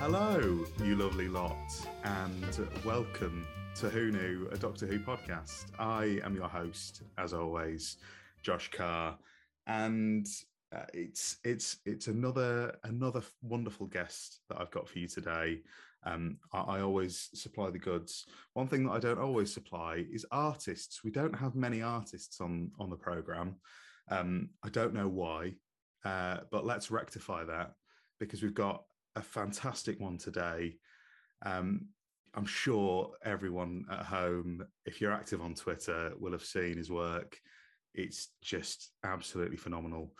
Hello, you lovely lot, and welcome to Who Knew, a Doctor Who podcast. I am your host, as always, Josh Carr, and it's another wonderful guest that I've got for you today. I always supply the goods. One thing that I don't always supply is artists. We don't have many artists on the programme. I don't know why, but let's rectify that because we've got a fantastic one today. I'm sure everyone at home, if you're active on Twitter, will have seen his work. It's just absolutely phenomenal.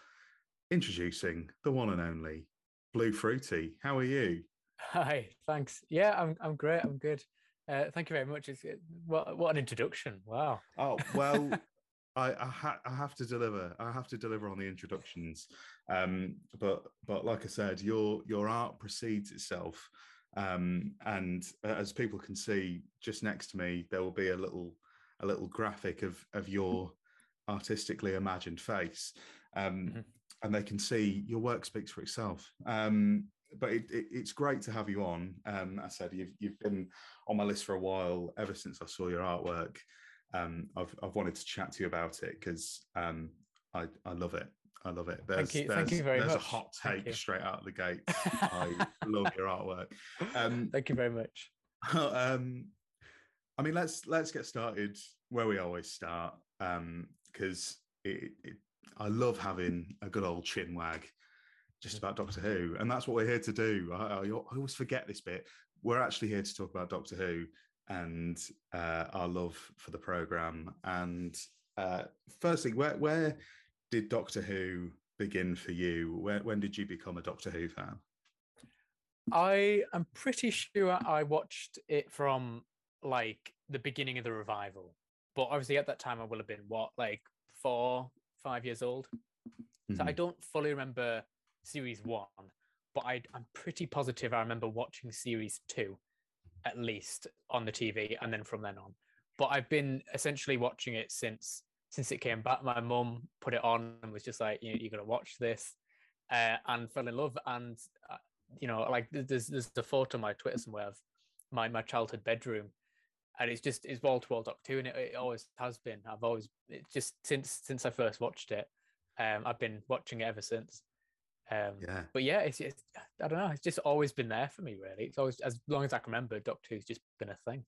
Introducing the one and only Blue Fruity. How are you? Hi, thanks. Yeah, I'm great. I'm good. Thank you very much. What an introduction! Wow. Oh well. I have to deliver. I have to deliver on the introductions, but like I said, your art precedes itself, and as people can see just next to me, there will be a little graphic of your artistically imagined face, and they can see your work speaks for itself. But it's great to have you on. I said you've been on my list for a while, ever since I saw your artwork. I've wanted to chat to you about it because I love it. I love it. Thank you very much. There's a hot take straight out of the gate. I love your artwork. Thank you very much. I mean, let's get started where we always start because I love having a good old chin wag just about Doctor Who, and that's what we're here to do. I always forget this bit. We're actually here to talk about Doctor Who and our love for the programme. And firstly, where did Doctor Who begin for you? When did you become a Doctor Who fan? I am pretty sure I watched it from, like, the beginning of the revival. But obviously at that time I will have been, 4-5 years old? Mm-hmm. So I don't fully remember Series 1, but I'm pretty positive I remember watching Series 2. At least on the TV, and then from then on. But I've been essentially watching it since it came back. My mum put it on and was just like, you're going to watch this, and fell in love. And, there's a photo on my Twitter somewhere of my childhood bedroom, and it's wall-to-wall Doctor Who, and it always has been. Since I first watched it, I've been watching it ever since. But yeah, it's I don't know. It's just always been there for me, really. It's always, as long as I can remember, Doctor Who's just been a thing.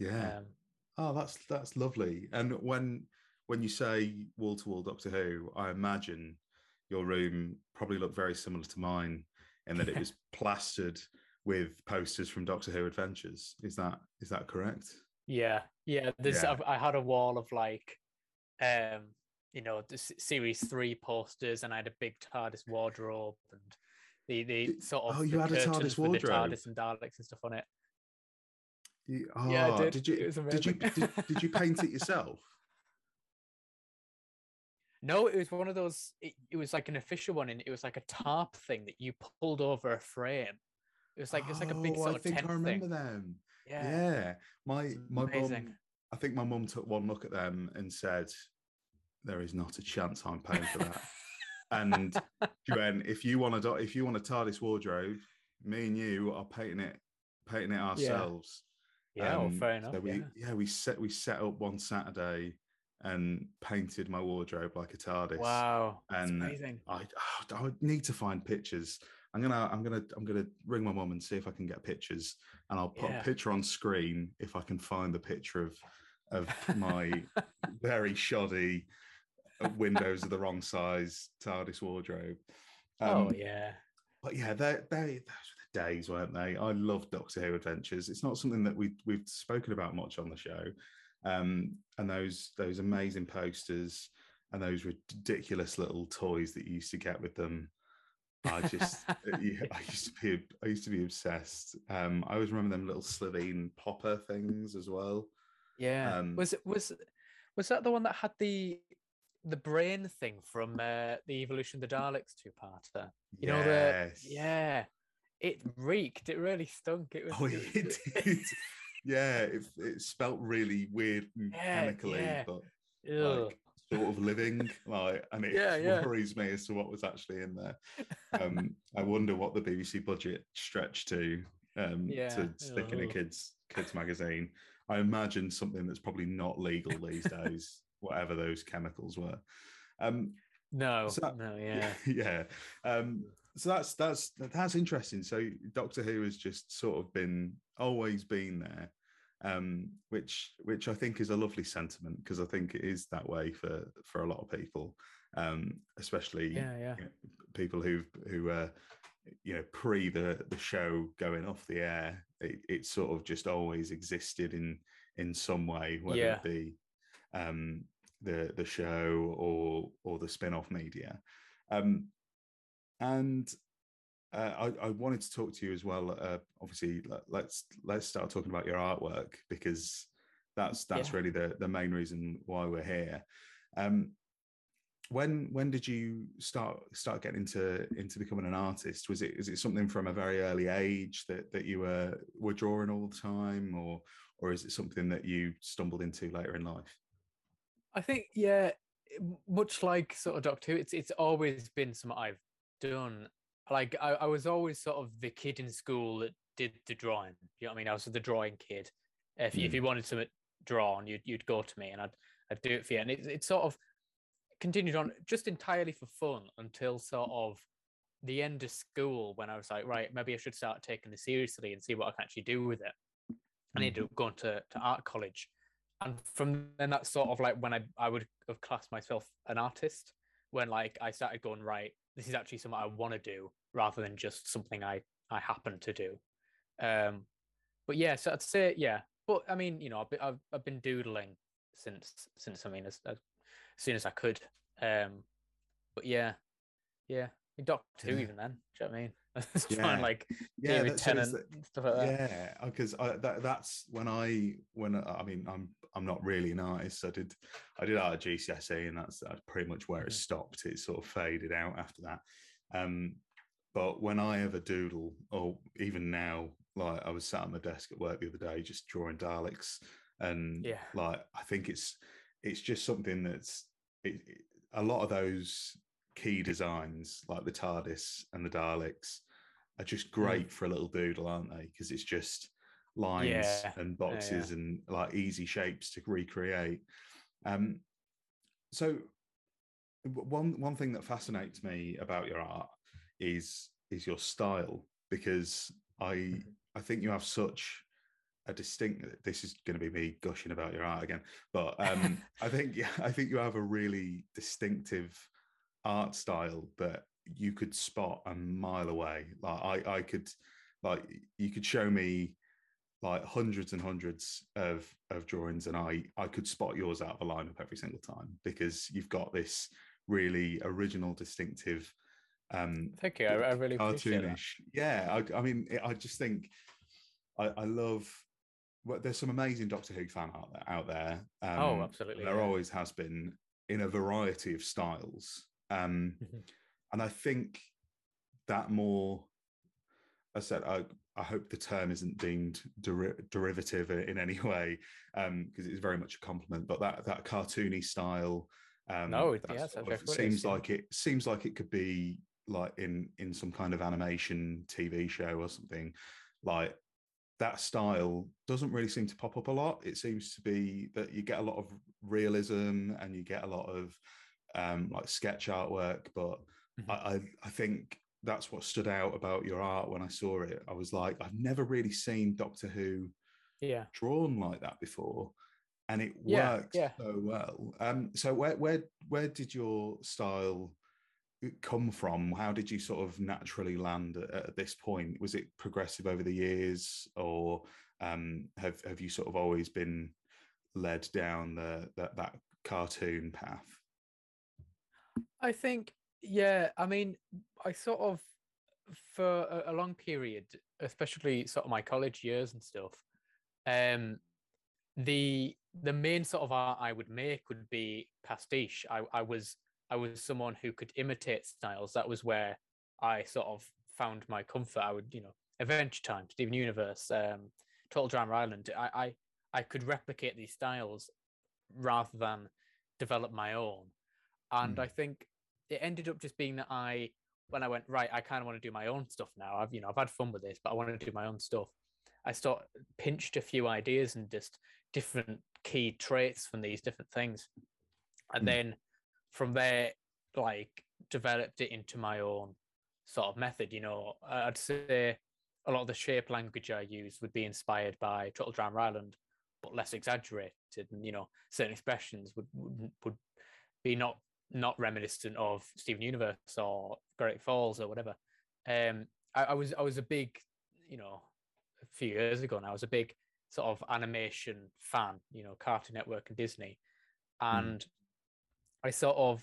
Yeah. That's lovely. And when you say wall to wall Doctor Who, I imagine your room probably looked very similar to mine, in that it was plastered with posters from Doctor Who Adventures. Is that correct? Yeah. I had a wall of the Series 3 posters, and I had a big TARDIS wardrobe, and the sort of... Oh, you had a TARDIS wardrobe? The TARDIS and Daleks and stuff on it. Yeah, I did. Did you paint it yourself? No, it was one of those... It was like an official one, and it was like a tarp thing that you pulled over a frame. It was like a big sort of tent thing. I think I remember them. Yeah. My mum... I think my mum took one look at them and said... There is not a chance I'm paying for that. And Joanne, if you want a TARDIS wardrobe, me and you are painting it ourselves. Yeah, well, fair enough. So we set up one Saturday and painted my wardrobe like a TARDIS. Wow, that's amazing. I would need to find pictures. I'm gonna ring my mum and see if I can get pictures, and I'll put a picture on screen if I can find the picture of my very shoddy windows are the wrong size TARDIS wardrobe. But yeah, those were the days, weren't they? I love Doctor Who Adventures. It's not something that we've spoken about much on the show. And those amazing posters and those ridiculous little toys that you used to get with them. I used to be obsessed. I always remember them little Slavin popper things as well. Yeah, was that the one that had the brain thing from the Evolution of the Daleks two-parter? It reeked. It really stunk. It was. Oh, it did. It smelt really weird mechanically, but sort of living, like, and it worries me as to what was actually in there. I wonder what the BBC budget stretched to stick in a kids magazine. I imagine something that's probably not legal these days, whatever those chemicals were. So that's interesting. So Doctor Who has just sort of always been there, which I think is a lovely sentiment, because I think it is that way for a lot of people, especially you know, people who you know, pre the show going off the air. It sort of just always existed in some way, whether it be the show or the spin-off media. I wanted to talk to you as well. Obviously, let's start talking about your artwork, because that's really the main reason why we're here. When did you start getting into becoming an artist? Is it something from a very early age that you were drawing all the time, or is it something that you stumbled into later in life? I think much like sort of Doctor Who, it's always been something I've done. Like I was always sort of the kid in school that did the drawing. You know what I mean? I was the drawing kid. If you wanted something drawn, you'd go to me and I'd do it for you. And it sort of continued on just entirely for fun until sort of the end of school, when I was like, right, maybe I should start taking this seriously and see what I can actually do with it. And I ended up going to art college. And from then, that's sort of like when I would have classed myself an artist, when like I started going, right, this is actually something I want to do rather than just something I happen to do. So I'd say, But I mean, you know, I've been doodling since I mean, as soon as I could. Doctor Who even then, do you know what I mean? Trying like David Tennant and stuff like that. Yeah, because that's when I mean I'm not really an artist. I did art at GCSE, and that's pretty much where it stopped. It sort of faded out after that. But when I ever doodle, or even now, like I was sat at my desk at work the other day just drawing Daleks, and like I think it's just something that's a lot of those key designs, like the TARDIS and the Daleks, are just great for a little doodle, aren't they? Because it's just lines and boxes and like easy shapes to recreate. So one thing that fascinates me about your art is your style, because I think you have such a distinct — this is going to be me gushing about your art again, but I think you have a really distinctive art style that you could spot a mile away. Like I could, like you could show me like hundreds and hundreds of drawings, and I could spot yours out of a lineup every single time, because you've got this really original, distinctive. Thank you. I really appreciate that. I love — well, there's some amazing Doctor Who fan art out there. Absolutely. There always has been, in a variety of styles. And I think that more — I hope the term isn't deemed derivative in any way, because it's very much a compliment, but that cartoony style, seems like it could be like in some kind of animation TV show or something. Like that style doesn't really seem to pop up a lot. It seems to be that you get a lot of realism and you get a lot of like sketch artwork, but I think that's what stood out about your art when I saw it. I was like, I've never really seen Doctor Who drawn like that before, and it worked so well. So where did your style come from? How did you sort of naturally land at this point? Was it progressive over the years, or have you sort of always been led down that cartoon path? I think, I mean, I sort of, for a long period, especially sort of my college years and stuff, the main sort of art I would make would be pastiche. I was someone who could imitate styles. That was where I sort of found my comfort. I would, you know, Adventure Time, Steven Universe, Total Drama Island. I could replicate these styles rather than develop my own. And I think it ended up just being that when I went, right, I kind of want to do my own stuff now. I've had fun with this, but I want to do my own stuff. I sort of pinched a few ideas and just different key traits from these different things. And then from there, developed it into my own sort of method. I'd say a lot of the shape language I use would be inspired by Total Drama Island, but less exaggerated. And, certain expressions would be not reminiscent of Steven Universe or Great Falls or whatever. I was a big, a few years ago now, I was a big sort of animation fan, Cartoon Network and Disney. And I sort of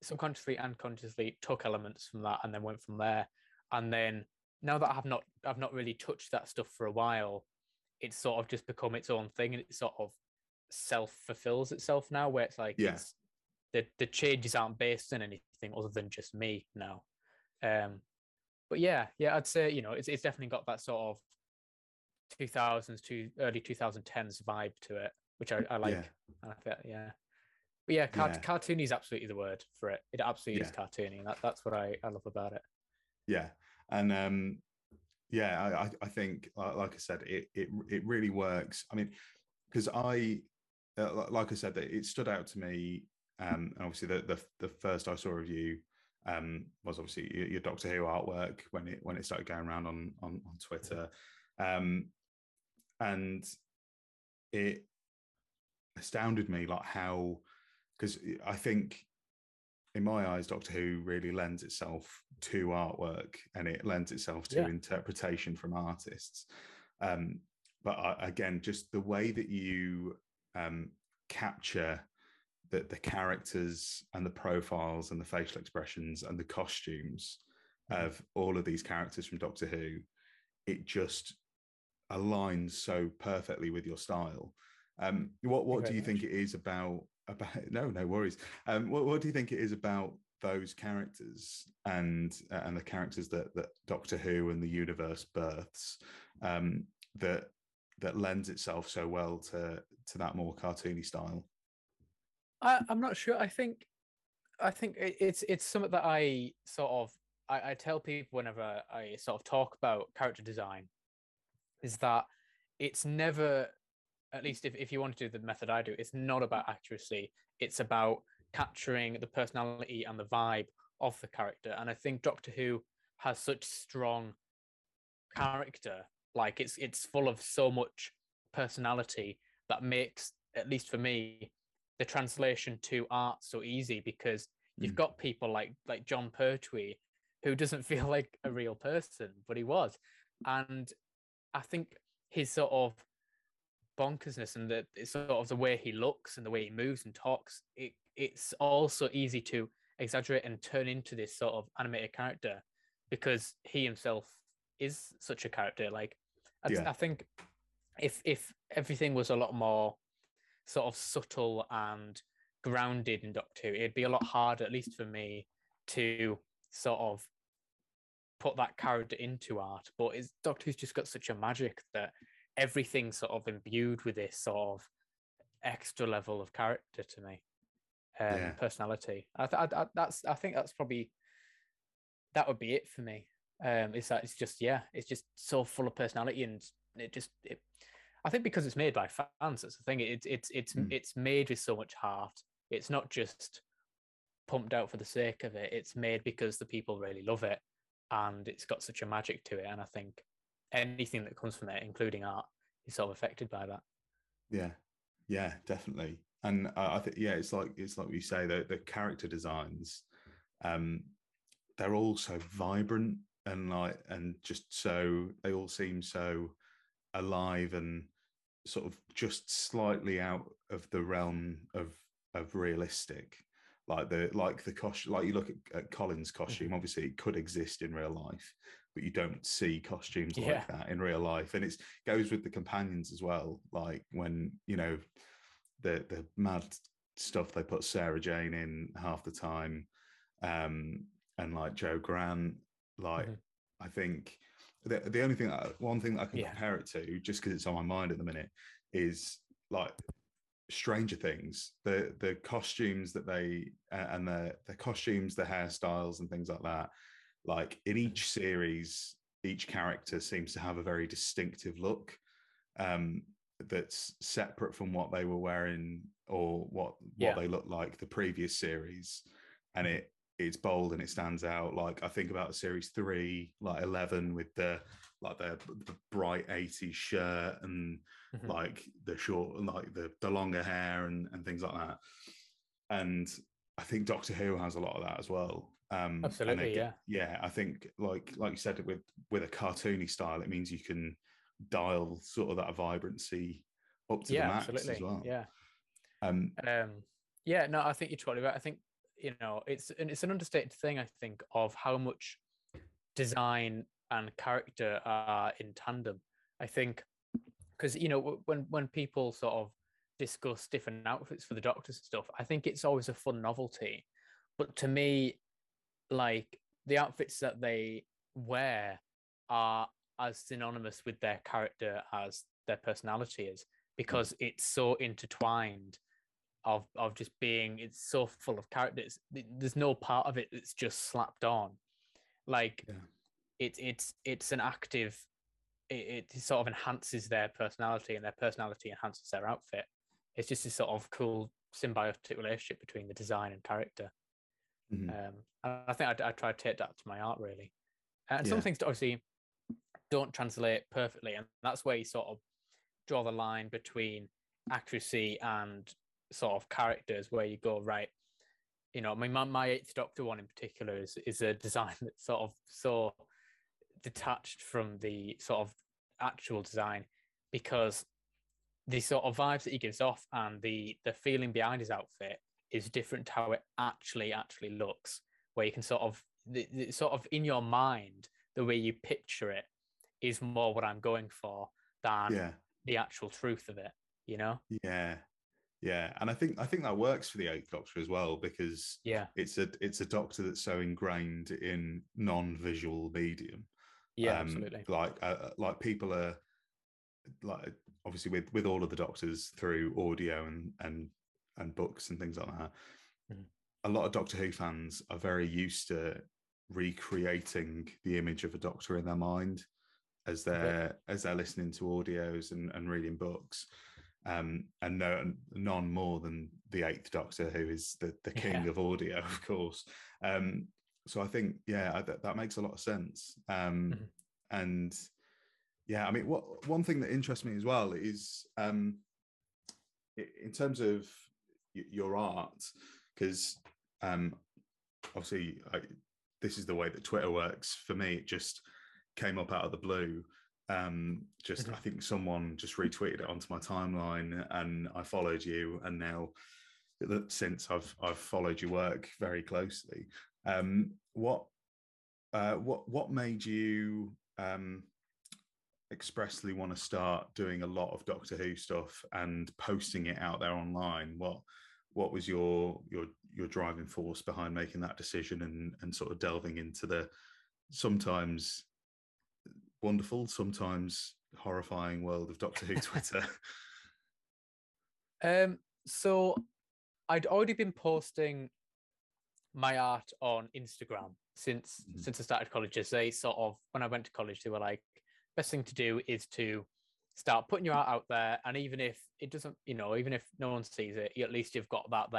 subconsciously and consciously took elements from that and then went from there. And then now that I've not really touched that stuff for a while, it's sort of just become its own thing, and it sort of self-fulfills itself now, where it's like, it's, the changes aren't based on anything other than just me now. But yeah, I'd say, it's definitely got that sort of 2000s to early 2010s vibe to it, which I like. Yeah. And I feel, but yeah, cartoony is absolutely the word for it. It absolutely is cartoony, and that's what I love about it. Yeah, and I think, like I said, it really works. I mean, because like I said, that it stood out to me. And obviously, the first I saw of you was obviously your Doctor Who artwork when it started going around on Twitter. And it astounded me, because I think in my eyes, Doctor Who really lends itself to artwork, and it lends itself to interpretation from artists. But again, just the way that you capture the characters and the profiles and the facial expressions and the costumes of all of these characters from Doctor Who, it just aligns so perfectly with your style. What do you think it is about? No worries. What do you think it is about those characters and the characters that Doctor Who and the universe births that lends itself so well to that more cartoony style? I'm not sure. I think it's something that I sort of I tell people whenever I sort of talk about character design, is that it's never, at least if you want to do the method I do, it's not about accuracy. It's about capturing the personality and the vibe of the character. And I think Doctor Who has such strong character, it's full of so much personality that makes, at least for me, the translation to art so easy, because you've got people like John Pertwee, who doesn't feel like a real person, but he was. And I think his sort of bonkersness and the way he looks and the way he moves and talks, it's all so easy to exaggerate and turn into this sort of animated character, because he himself is such a character. I think if everything was a lot more sort of subtle and grounded in Doctor Who, it'd be a lot harder, at least for me, to sort of put that character into art. But Doctor Who's just got such a magic that everything's sort of imbued with this sort of extra level of character to me, personality. I think that's probably, that would be it for me. It's just so full of personality, and I think because it's made by fans, that's the thing. It's made with so much heart. It's not just pumped out for the sake of it. It's made because the people really love it, and it's got such a magic to it. And I think anything that comes from it, including art, is sort of affected by that. Yeah, definitely. And I think, it's like you say, the character designs, they're all so vibrant and just so, they all seem so alive and sort of just slightly out of the realm of realistic. Like the costume, like you look at Colin's costume, obviously it could exist in real life, but you don't see costumes like that in real life. And it goes with the companions as well. Like when, the mad stuff they put Sarah Jane in half the time, and like Joe Grant, I think the only thing, one thing I can compare it to, just because it's on my mind at the minute, is like Stranger Things, the costumes that they and the costumes, the hairstyles and things like that, like in each series, each character seems to have a very distinctive look that's separate from what they were wearing or what they looked like the previous series, and it's bold and it stands out. Like I think about series 3, like 11 with the bright 80s shirt and like the short, like the longer hair and things like that. And I think Doctor Who has a lot of that as well. Absolutely, yeah. I think like you said, with a cartoony style, it means you can dial sort of that vibrancy up to the max as well. Yeah, yeah. No, I think you're totally right. I think it's an understated thing. I think of how much design and character are in tandem. I think because when people sort of discuss different outfits for the Doctors and stuff, I think it's always a fun novelty. But to me, like the outfits that they wear are as synonymous with their character as their personality is, because it's so intertwined of just being, it's so full of characters. There's no part of it that's just slapped on. Like it's an active, it sort of enhances their personality and their personality enhances their outfit. It's just this sort of cool symbiotic relationship between the design and character. I think I try to take that to my art really. And some things obviously don't translate perfectly, and that's where you sort of draw the line between accuracy and sort of characters, where you go, right, my Eighth Doctor one in particular is a design that's sort of so detached from the sort of actual design, because the sort of vibes that he gives off and the feeling behind his outfit is different to how it actually looks, where you can sort of in your mind, the way you picture it is more what I'm going for than the actual truth of it, Yeah. And I think that works for the Eighth Doctor as well, because it's a Doctor that's so ingrained in non-visual medium. Yeah, absolutely. Like people are, like obviously with all of the Doctors through audio and books and things like that, a lot of Doctor Who fans are very used to recreating the image of a Doctor in their mind as they're listening to audios and reading books. And none more than the Eighth Doctor, who is the king of audio, of course. So I think, that makes a lot of sense. And I mean, one thing that interests me as well is in terms of your art, because obviously this is the way that Twitter works. For me, it just came up out of the blue. I think someone just retweeted it onto my timeline and I followed you, and now since I've followed your work very closely. What made you expressly want to start doing a lot of Doctor Who stuff and posting it out there online? What was your driving force behind making that decision and sort of delving into the sometimes wonderful, sometimes horrifying world of Doctor Who Twitter? So I'd already been posting my art on Instagram since I started college. As they sort of, when I went to college, they were like, best thing to do is to start putting your art out there, and even if it doesn't, even if no one sees it, at least you've got that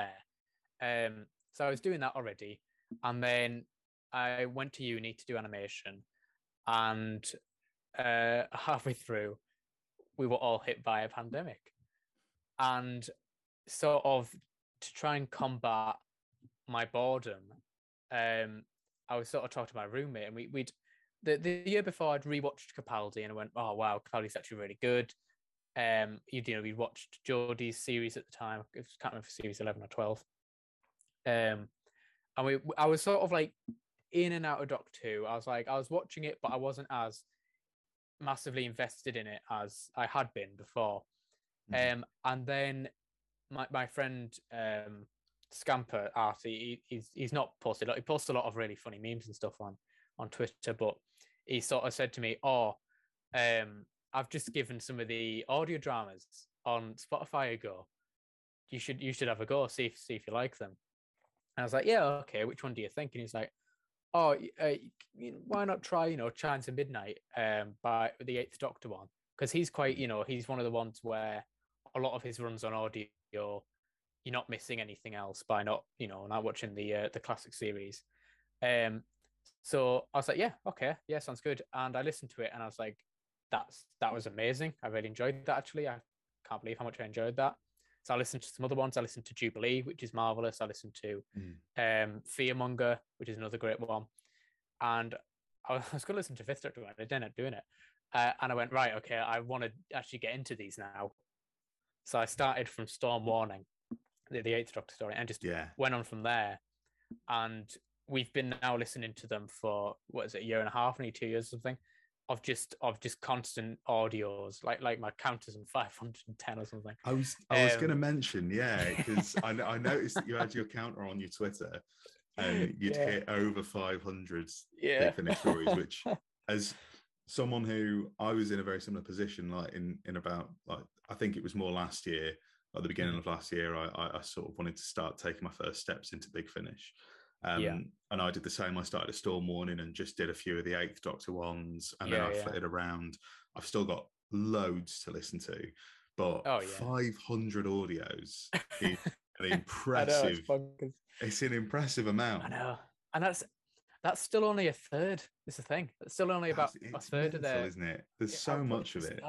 there. So I was doing that already, and then I went to uni to do animation, and halfway through, we were all hit by a pandemic. And sort of to try and combat my boredom, I was sort of talking to my roommate, and the year before, I'd rewatched Capaldi, and I went, oh wow, Capaldi's actually really good. We'd watched Geordie's series at the time. I can't remember if series 11 or 12. I was sort of like in and out of Doctor Who. I was like, I was watching it, but I wasn't as massively invested in it as I had been before. And then my friend Scamper Art, he's not posted a lot. He posts a lot of really funny memes and stuff on Twitter, but he sort of said to me, I've just given some of the audio dramas on Spotify a go. you should have a go, see if you like them. And I was like, yeah, okay, which one do you think? And he's like, oh, why not try, Chimes of Midnight by the Eighth Doctor one? Because he's quite, he's one of the ones where a lot of his runs on audio, you're not missing anything else by not watching the classic series. So I was like, yeah, okay, yeah, sounds good. And I listened to it and I was like, that was amazing. I really enjoyed that, actually. I can't believe how much I enjoyed that. So I listened to some other ones. I listened to Jubilee, which is marvellous. I listened to Fearmonger, which is another great one. And I was going to listen to Fifth Doctor, but I didn't end up doing it. And I went, right, okay, I want to actually get into these now. So I started from Storm Warning, the Eighth Doctor story, and just went on from there. And we've been now listening to them for, what is it, a year and a half, maybe 2 years or something, of just constant audios, like my counters in 510 or something. I was going to mention, because I noticed that you had your counter on your Twitter, and you'd hit over 500 Big Finish stories, which, as someone who I was in a very similar position, like in about, like I think it was more last year, at the beginning of last year, I sort of wanted to start taking my first steps into Big Finish. And I did the same. I started a Storm Warning and just did a few of the Eighth Doctor ones, and then I flitted around. I've still got loads to listen to, but 500 audios is an impressive. I know, it's an impressive amount. I know, and that's still only a third. It's the thing. It's still only about a third of there, isn't it? There's so much of it.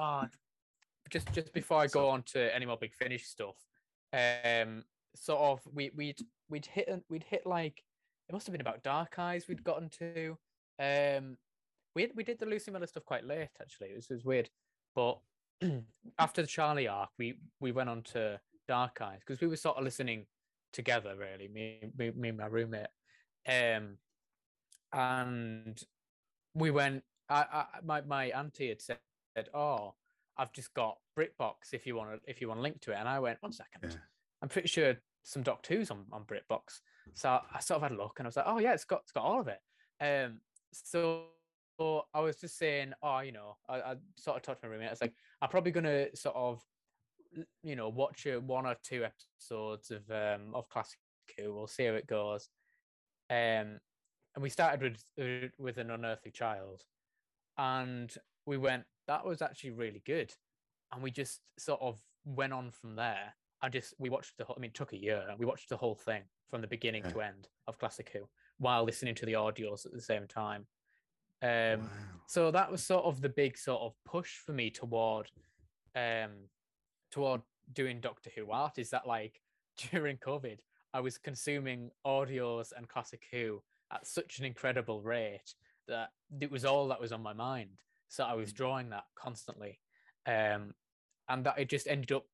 Just before I go on to any more Big Finish stuff, sort of we'd hit like. It must have been about Dark Eyes we'd gotten to. We did the Lucy Miller stuff quite late, actually. It was weird. But after the Charlie arc, we went on to Dark Eyes because we were sort of listening together, really, me and my roommate. And we went, my auntie had said, oh, I've just got BritBox if you want to link to it. And I went, 1 second. Yeah. I'm pretty sure some Doc 2's on BritBox. So I sort of had a look and I was like, oh yeah, it's got all of it. So I was just saying, I sort of talked to my roommate. I was like, I'm probably going to sort of, watch one or two episodes of Classic Who. We'll see how it goes. And we started with An Unearthly Child. And we went, that was actually really good. And we just sort of went on from there. We watched the whole, it took a year. We watched the whole thing from the beginning to end of Classic Who while listening to the audios at the same time. So that was sort of the big sort of push for me toward doing Doctor Who art, is that like during COVID, I was consuming audios and Classic Who at such an incredible rate that it was all that was on my mind. So I was drawing that constantly. And that it just ended up,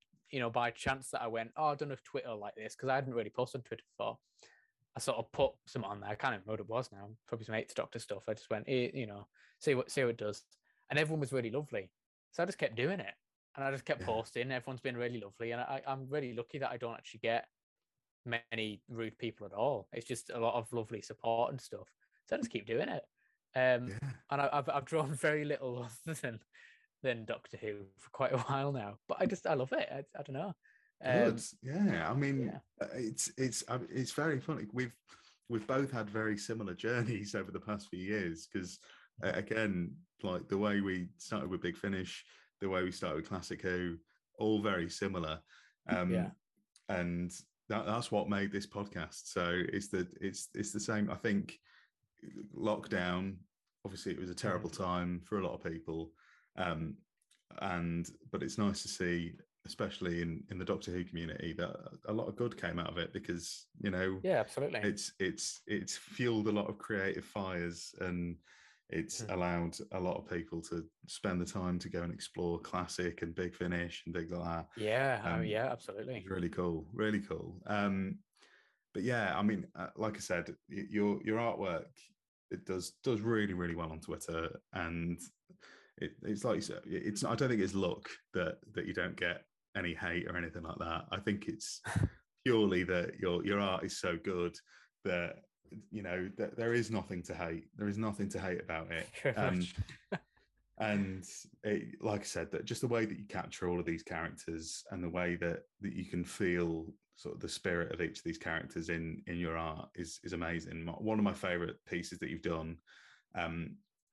by chance that I went, I don't know if Twitter like this, because I hadn't really posted on Twitter before. I sort of put something on there. I can't remember what it was now. Probably some Eighth Doctor stuff. I just went, see what it does. And everyone was really lovely. So I just kept doing it. And I just kept posting. Everyone's been really lovely. And I'm really lucky that I don't actually get many rude people at all. It's just a lot of lovely support and stuff. So I just keep doing it. And I've drawn very little other than Doctor Who for quite a while now, but I love it. I don't know. Good. Yeah, I mean, it's very funny. We've both had very similar journeys over the past few years because, again, like the way we started with Big Finish, the way we started with Classic Who, all very similar. And that's what made this podcast. So it's the same. I think lockdown, obviously, it was a terrible time for a lot of people. But it's nice to see, especially in the Doctor Who community, that a lot of good came out of it because absolutely, it's fueled a lot of creative fires and it's allowed a lot of people to spend the time to go and explore Classic and Big Finish and things like that. Absolutely, really cool. But yeah, I mean, like I said, your artwork, it does really, really well on Twitter, and it's like you said, I don't think it's luck that you don't get any hate or anything like that. I think it's purely that your art is so good that there is nothing to hate. There is nothing to hate about it. And it, like I said, that just the way that you capture all of these characters and the way that, you can feel sort of the spirit of each of these characters in your art is amazing. One of my favourite pieces that you've done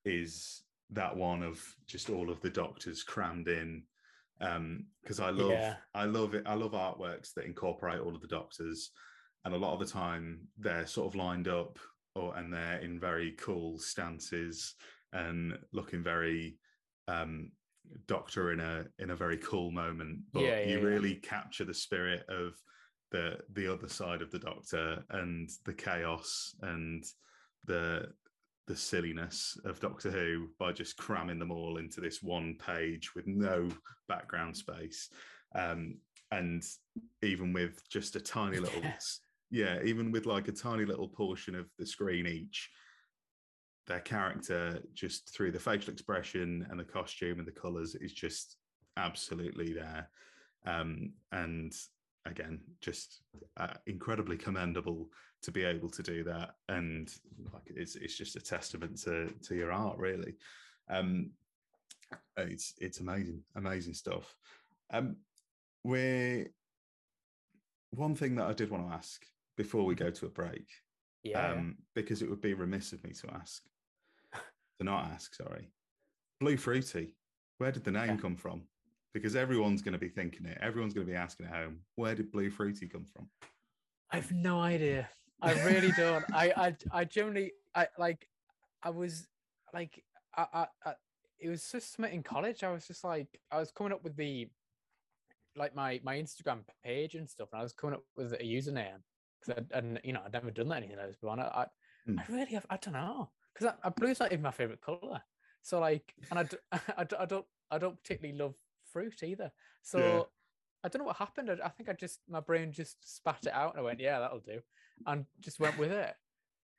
is that one of just all of the Doctors crammed in, because I love it. I love artworks that incorporate all of the Doctors, and a lot of the time they're sort of lined up and they're in very cool stances and looking very Doctor in a very cool moment, but you really capture the spirit of the other side of the Doctor and the chaos and the silliness of Doctor Who by just cramming them all into this one page with no background space, and even with just a tiny little even with like a tiny little portion of the screen each, their character, just through the facial expression and the costume and the colours, is just absolutely there. And again, just incredibly commendable to be able to do that. And like, it's just a testament to your art, really. It's amazing stuff. One thing that I did want to ask before we go to a break, because it would be remiss of me to not ask, Blue Fruity, where did the name come from? Because everyone's going to be thinking it. Everyone's going to be asking at home, where did Blue Fruity come from? I've no idea. I really don't. I generally it was just in college. I was just like, I was coming up with my Instagram page and stuff, and I was coming up with a username. I'd never done anything else before. I don't know, because blue's not even my favorite color. So like, and I don't particularly love fruit either. So I don't know what happened. I think my brain just spat it out, and I went, yeah, that'll do, and just went with it.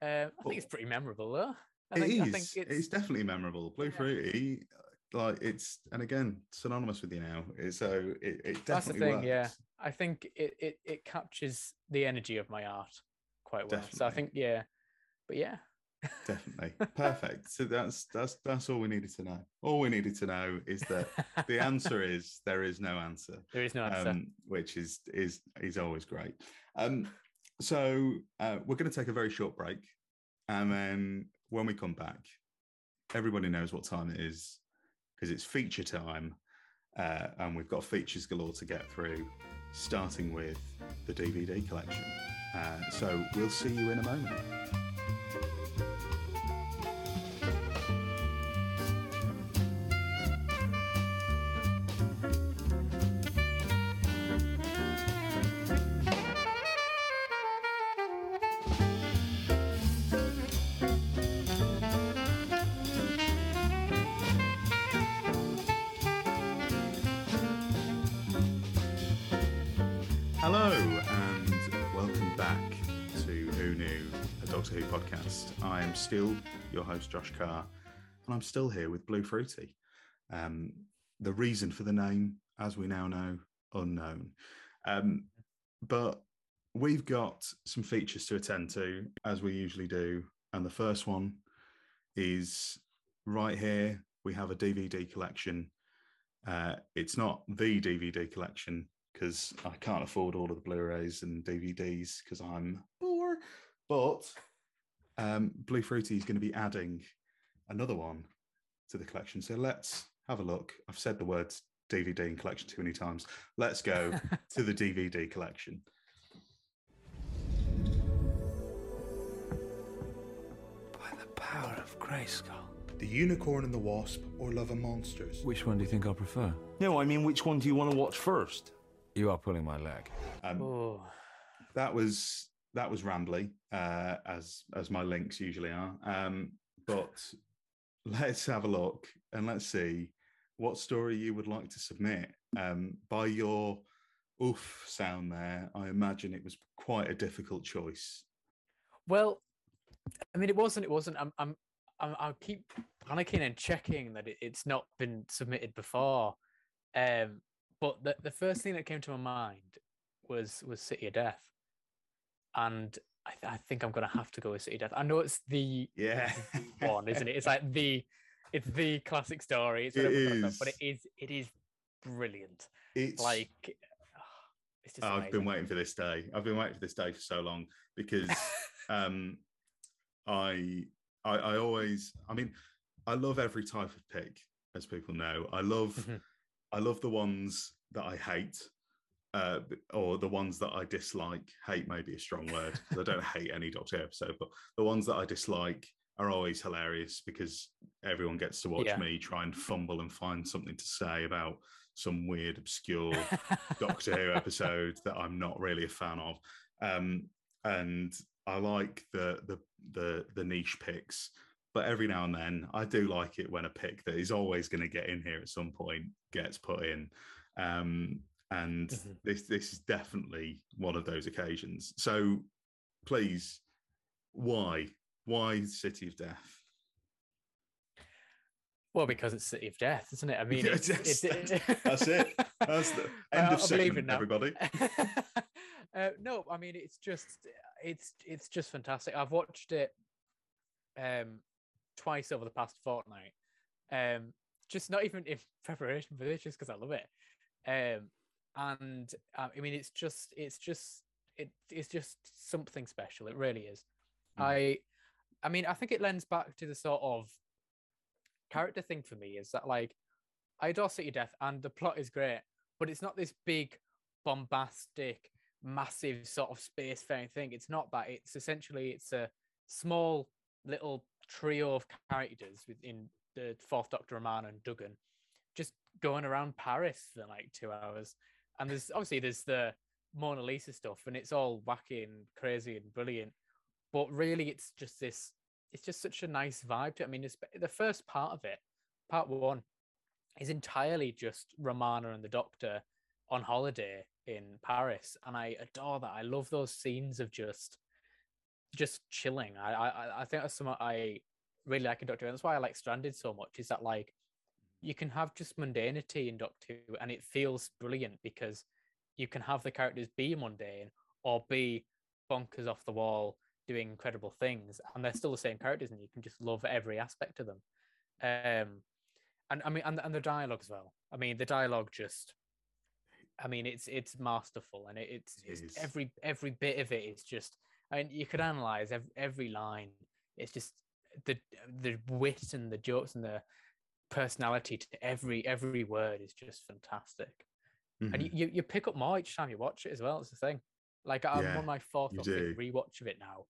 I think it's pretty memorable though. I think it's definitely memorable. Blue Fruity, like it's, and again, synonymous with you now. So it definitely that's the thing, works. Yeah. I think it captures the energy of my art quite well. Definitely. So I think, definitely perfect. So that's all we needed to know. All we needed to know is that the answer is there is no answer. There is no answer, which is always great. So we're going to take a very short break, and then when we come back, everybody knows what time it is because it's feature time. And we've got features galore to get through, starting with the DVD collection. So we'll see you in a moment. Podcast. I am still your host, Josh Carr, and I'm still here with Blue Fruity. The reason for the name, as we now know, unknown. But we've got some features to attend to, as we usually do. And the first one is right here. We have a DVD collection. It's not the DVD collection because I can't afford all of the Blu-rays and DVDs because I'm poor. But Blue Fruity is going to be adding another one to the collection. So let's have a look. I've said the words DVD and collection too many times. Let's go to the DVD collection. By the power of Grayskull. The Unicorn and the Wasp or Love and Monsters? Which one do you think I'll prefer? No, I mean, which one do you want to watch first? You are pulling my leg. That was rambly, as my links usually are. But let's have a look and let's see what story you would like to submit. By your oof sound there, I imagine it was quite a difficult choice. Well, I mean, it wasn't. I keep panicking and checking that it's not been submitted before. But the first thing that came to my mind was City of Death. And I think I'm going to have to go with City of Death. I know it's the one, isn't it? It's like the, It's the classic story. It's but it is brilliant. It's like it's just amazing. I've been waiting for this day. I've been waiting for this day for so long because I always, I mean, I love every type of pick, as people know. I love the ones that I hate, or the ones that I dislike. Hate may be a strong word, because I don't hate any Doctor episode, but the ones that I dislike are always hilarious because everyone gets to watch me try and fumble and find something to say about some weird, obscure Doctor Who episode that I'm not really a fan of. And I like the niche picks, but every now and then I do like it when a pick that is always going to get in here at some point gets put in. And this is definitely one of those occasions. So please, why City of Death? Well, because it's City of Death, isn't it? I mean, that's it. That's the end of segment, everybody. No, I mean, it's just fantastic. I've watched it twice over the past fortnight. Just not even in preparation for this, just because I love it. I mean, it's just something special. It really is. I mean, I think it lends back to the sort of character thing for me, is that, like, I adore City of Death and the plot is great, but it's not this big, bombastic, massive sort of spacefaring thing. It's not that. It's essentially, it's a small little trio of characters within the Fourth Doctor, Romana and Duggan, just going around Paris for like 2 hours. And there's the Mona Lisa stuff, and it's all wacky and crazy and brilliant. But really, it's just such a nice vibe to it. I mean, the first part of it, part one, is entirely just Romana and the Doctor on holiday in Paris. And I adore that. I love those scenes of just chilling. I think that's something I really like in Doctor Who. That's why I like Stranded so much, is that, like, you can have just mundanity in Doctor Who, and it feels brilliant because you can have the characters be mundane or be bonkers off the wall, doing incredible things, and they're still the same characters, and you can just love every aspect of them. And I mean, and the dialogue as well. I mean, the dialogue just, I mean, it's masterful, and it's every bit of it is just, I mean, you could analyze every line. It's just the wit and the jokes and the personality to every word is just fantastic. Mm-hmm. And you pick up more each time you watch it as well. It's the thing. Like, I'm on my fourth or fifth rewatch of it now,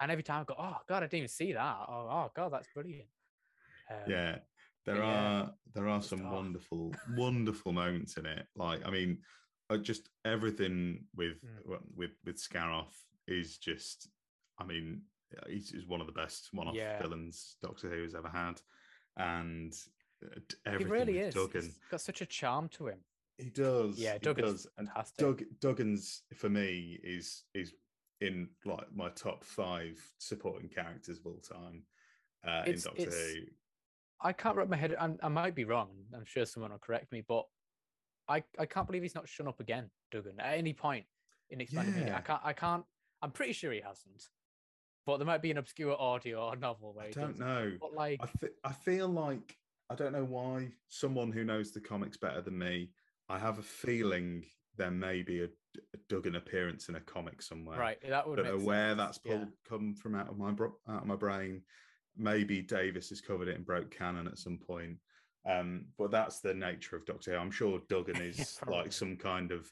and every time I go, oh God, I didn't even see that. Oh God, that's brilliant. There are some wonderful, wonderful moments in it. Like, I mean, just everything with Scaroff is just, I mean, he's one of the best one-off villains Doctor Who has ever had, and everything. He really is. He's got such a charm to him. He does. Yeah, Duggan's fantastic. Duggan's, for me, is in, like, my top five supporting characters of all time in Doctor Who. I can't wrap my head. I might be wrong. I'm sure someone will correct me, but I can't believe he's not shown up again, Duggan, at any point in Expanded Media. I can't. I'm pretty sure he hasn't. But there might be an obscure audio or novel where I don't know. But, like, I feel like, I don't know why, someone who knows the comics better than me, I have a feeling there may be a Duggan appearance in a comic somewhere. Right, that would. I don't know where that's come from out of my brain. Maybe Davis has covered it and broke canon at some point. But that's the nature of Doctor Who. I'm sure Duggan is like some kind of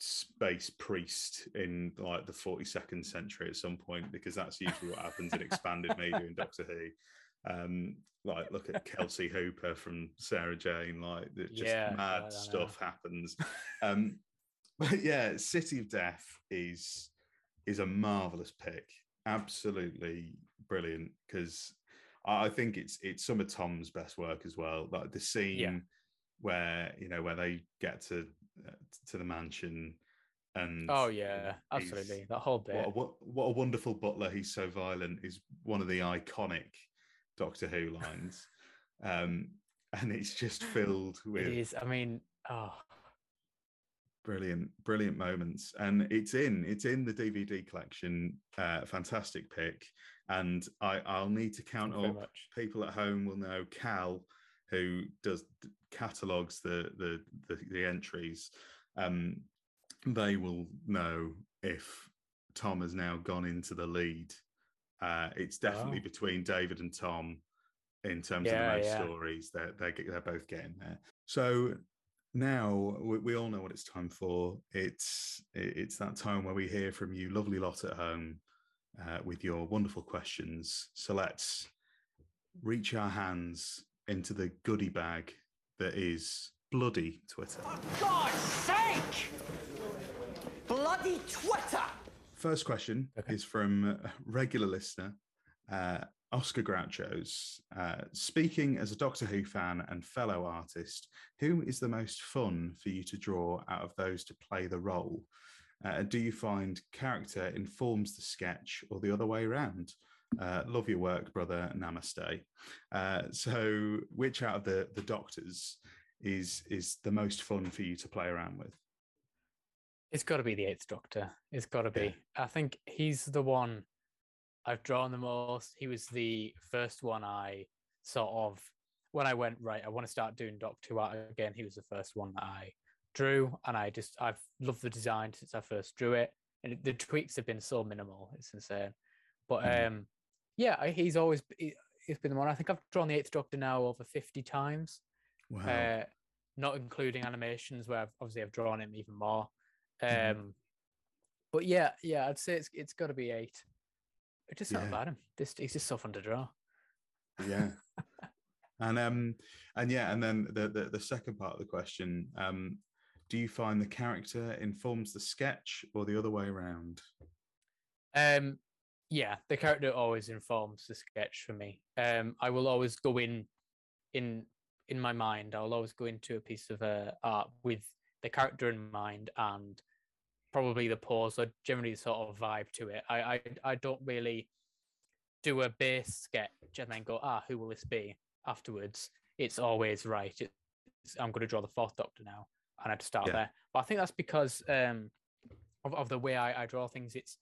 space priest in, like, the 42nd century at some point, because that's usually what happens in Expanded Media in Doctor Who. Like, look at Kelsey Hooper from Sarah Jane, like, just mad stuff happens. But yeah, City of Death is a marvelous pick, absolutely brilliant, because I think it's some of Tom's best work as well. Like the scene where they get to the mansion. And oh yeah, absolutely, that whole bit. What a wonderful butler! He's so violent is one of the iconic Doctor Who lines, and it's just filled with. It is. I mean, brilliant moments, and it's in the DVD collection. Fantastic pick, And I'll need to count up. People at home will know Cal, who does catalogues the entries. They will know if Tom has now gone into the lead. It's definitely between David and Tom in terms of the most stories. They're both getting there. So now we all know what it's time for. It's that time where we hear from you lovely lot at home with your wonderful questions. So let's reach our hands into the goodie bag that is bloody Twitter. For God's sake! Bloody Twitter! First question is from regular listener Oscar Groucho's. Speaking as a Doctor Who fan and fellow artist, who is the most fun for you to draw out of those to play the role? Do you find character informs the sketch or the other way around? Love your work, brother. Namaste. So which out of the Doctors is the most fun for you to play around with? It's got to be the Eighth Doctor. It's got to be. I think he's the one I've drawn the most. He was the first one I sort of, when I went, right, I want to start doing Doc 2 art again, he was the first one that I drew. And I've loved the design since I first drew it. And the tweaks have been so minimal. It's insane. But he's been the one. I think I've drawn the Eighth Doctor now over 50 times. Wow. Not including animations where I've drawn him even more. But yeah, I'd say it's got to be eight. It's just something about him. He's just so fun to draw. Yeah, and then the second part of the question: do you find the character informs the sketch or the other way around? Yeah, the character always informs the sketch for me. I will always go in my mind. I'll always go into a piece of art with the character in mind and probably the pose or generally sort of vibe to it. I don't really do a base sketch and then go, who will this be afterwards? It's always right. I'm going to draw the Fourth Doctor now. And I'd start there. But I think that's because of the way I draw things. It's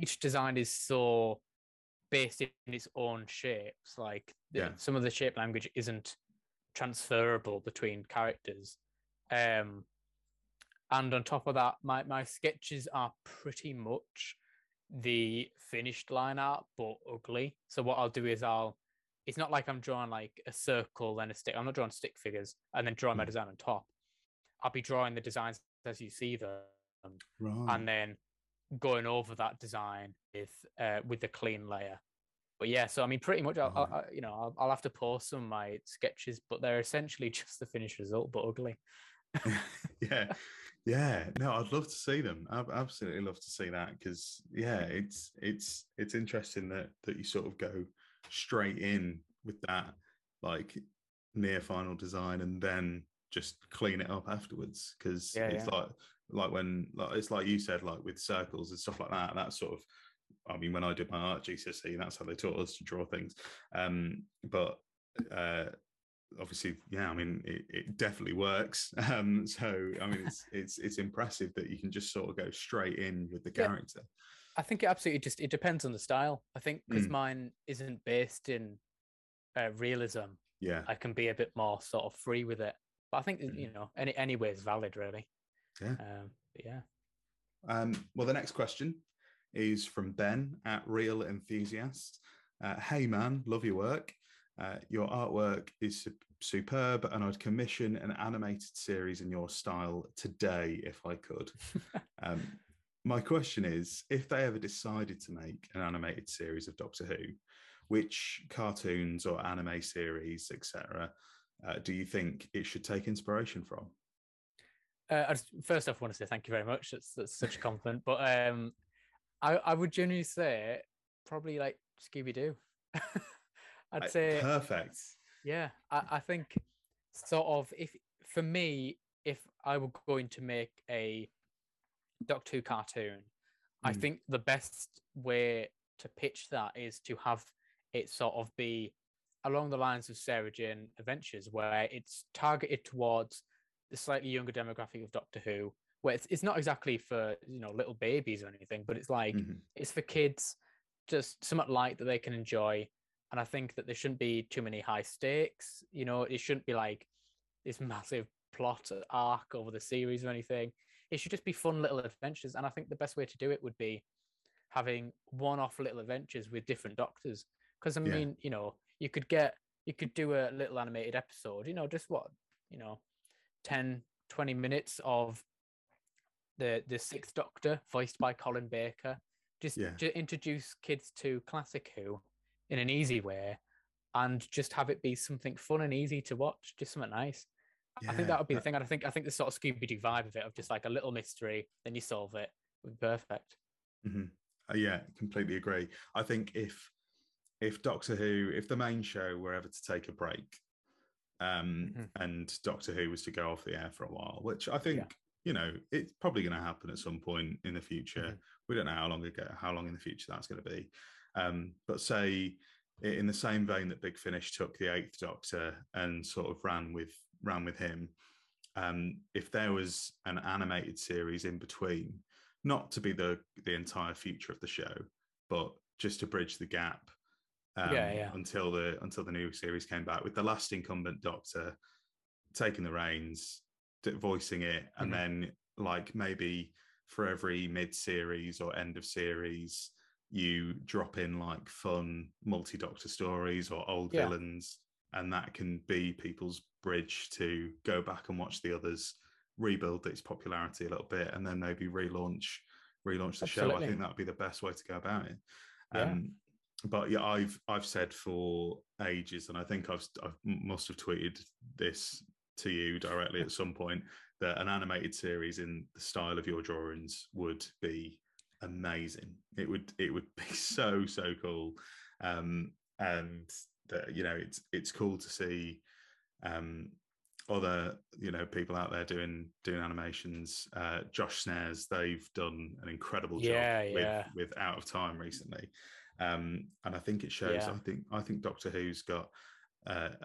each design is so based in its own shapes. Like some of the shape language isn't transferable between characters. And on top of that, my sketches are pretty much the finished line art, but ugly. So what I'll do is it's not like I'm drawing like a circle and a stick. I'm not drawing stick figures and then drawing my design on top. I'll be drawing the designs as you see them. Right. And then going over that design with the clean layer. But yeah, so I mean, pretty much, I'll have to pause some of my sketches, but they're essentially just the finished result, but ugly. No, I'd love to see them. I'd absolutely love to see that because it's interesting that you sort of go straight in with that like near final design and then just clean it up afterwards because like when it's like you said, like with circles and stuff like that. That sort of, I mean, when I did my art GCSE, that's how they taught us to draw things. Obviously, I mean, it definitely works. So, I mean, it's impressive that you can just sort of go straight in with the character. I think it absolutely it depends on the style. I think because mine isn't based in realism. Yeah, I can be a bit more sort of free with it. But I think any way is valid, really. Yeah. Well, the next question is from Ben at Real Enthusiast. Hey, man, love your work. Your artwork is superb, and I'd commission an animated series in your style today if I could. My question is, if they ever decided to make an animated series of Doctor Who, which cartoons or anime series, etc., do you think it should take inspiration from? First off, I want to say thank you very much. That's such a compliment. But I would generally say probably like Scooby-Doo. I'd say perfect. Yeah, I think sort of if I were going to make a Doctor Who cartoon, I think the best way to pitch that is to have it sort of be along the lines of Sarah Jane Adventures, where it's targeted towards the slightly younger demographic of Doctor Who, where it's not exactly for little babies or anything, but it's like it's for kids just somewhat light that they can enjoy. And I think that there shouldn't be too many high stakes. You know, it shouldn't be like this massive plot arc over the series or anything. It should just be fun little adventures. And I think the best way to do it would be having one-off little adventures with different doctors. Because, I mean, you know, you could do a little animated episode, you know, just 10, 20 minutes of the Sixth Doctor, voiced by Colin Baker. Just introduce kids to Classic Who in an easy way and just have it be something fun and easy to watch, just something nice. Yeah, I think that would be the thing. And I think the sort of Scooby-Doo vibe of it, of just like a little mystery, then you solve it, would be perfect. Mm-hmm. Yeah, completely agree. I think if Doctor Who, if the main show were ever to take a break and Doctor Who was to go off the air for a while, which I think, you know, it's probably going to happen at some point in the future. Mm-hmm. We don't know how long in the future that's going to be. But say in the same vein that Big Finish took the Eighth Doctor and sort of ran with him, if there was an animated series in between, not to be the entire future of the show, but just to bridge the gap until the new series came back, with the last incumbent Doctor taking the reins, voicing it, and then like maybe for every mid-series or end of series, you drop in like fun multi-Doctor stories or old villains, and that can be people's bridge to go back and watch the others, rebuild its popularity a little bit, and then maybe relaunch the show. I think that would be the best way to go about it. But yeah, I've said for ages, and I think I must have tweeted this to you directly at some point, that an animated series in the style of your drawings would be amazing. It would be so cool, and that, you know, it's cool to see other, you know, people out there doing animations. Josh Snares, they've done an incredible job with Out of Time recently, and I think it shows. I think Doctor Who's got a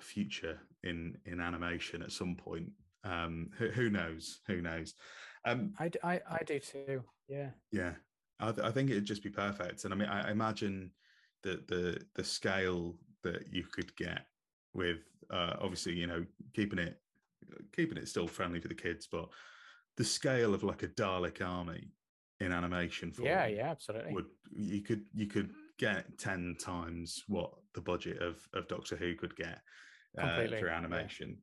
future in animation at some point. Who knows? I do too. Yeah. I think it'd just be perfect. And I mean, I imagine that the scale that you could get with, obviously, you know, keeping it still friendly for the kids, but the scale of like a Dalek army in animation form, absolutely, you could get 10 times what the budget of Doctor Who could get through animation.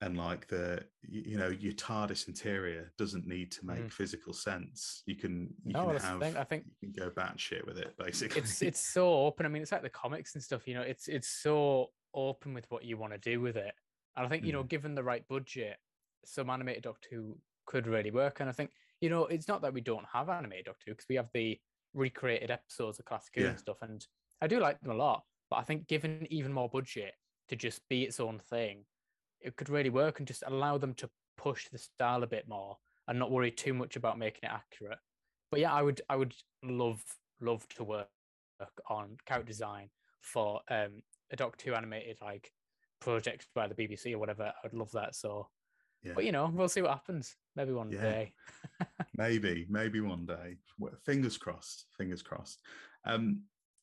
And like your TARDIS interior doesn't need to make physical sense. You can go batshit with it, basically. It's so open. I mean, it's like the comics and stuff, you know, it's so open with what you want to do with it. And I think, you know, given the right budget, some animated Doctor Who could really work. And I think, you know, it's not that we don't have animated Doctor Who, because we have the recreated episodes of Classic Who and stuff. And I do like them a lot, but I think given even more budget to just be its own thing, it could really work, and just allow them to push the style a bit more and not worry too much about making it accurate. But yeah, I would love to work on character design for a Doctor Who animated like project by the BBC or whatever. I'd love that. So, but you know, we'll see what happens. Maybe one day. Maybe one day. Fingers crossed.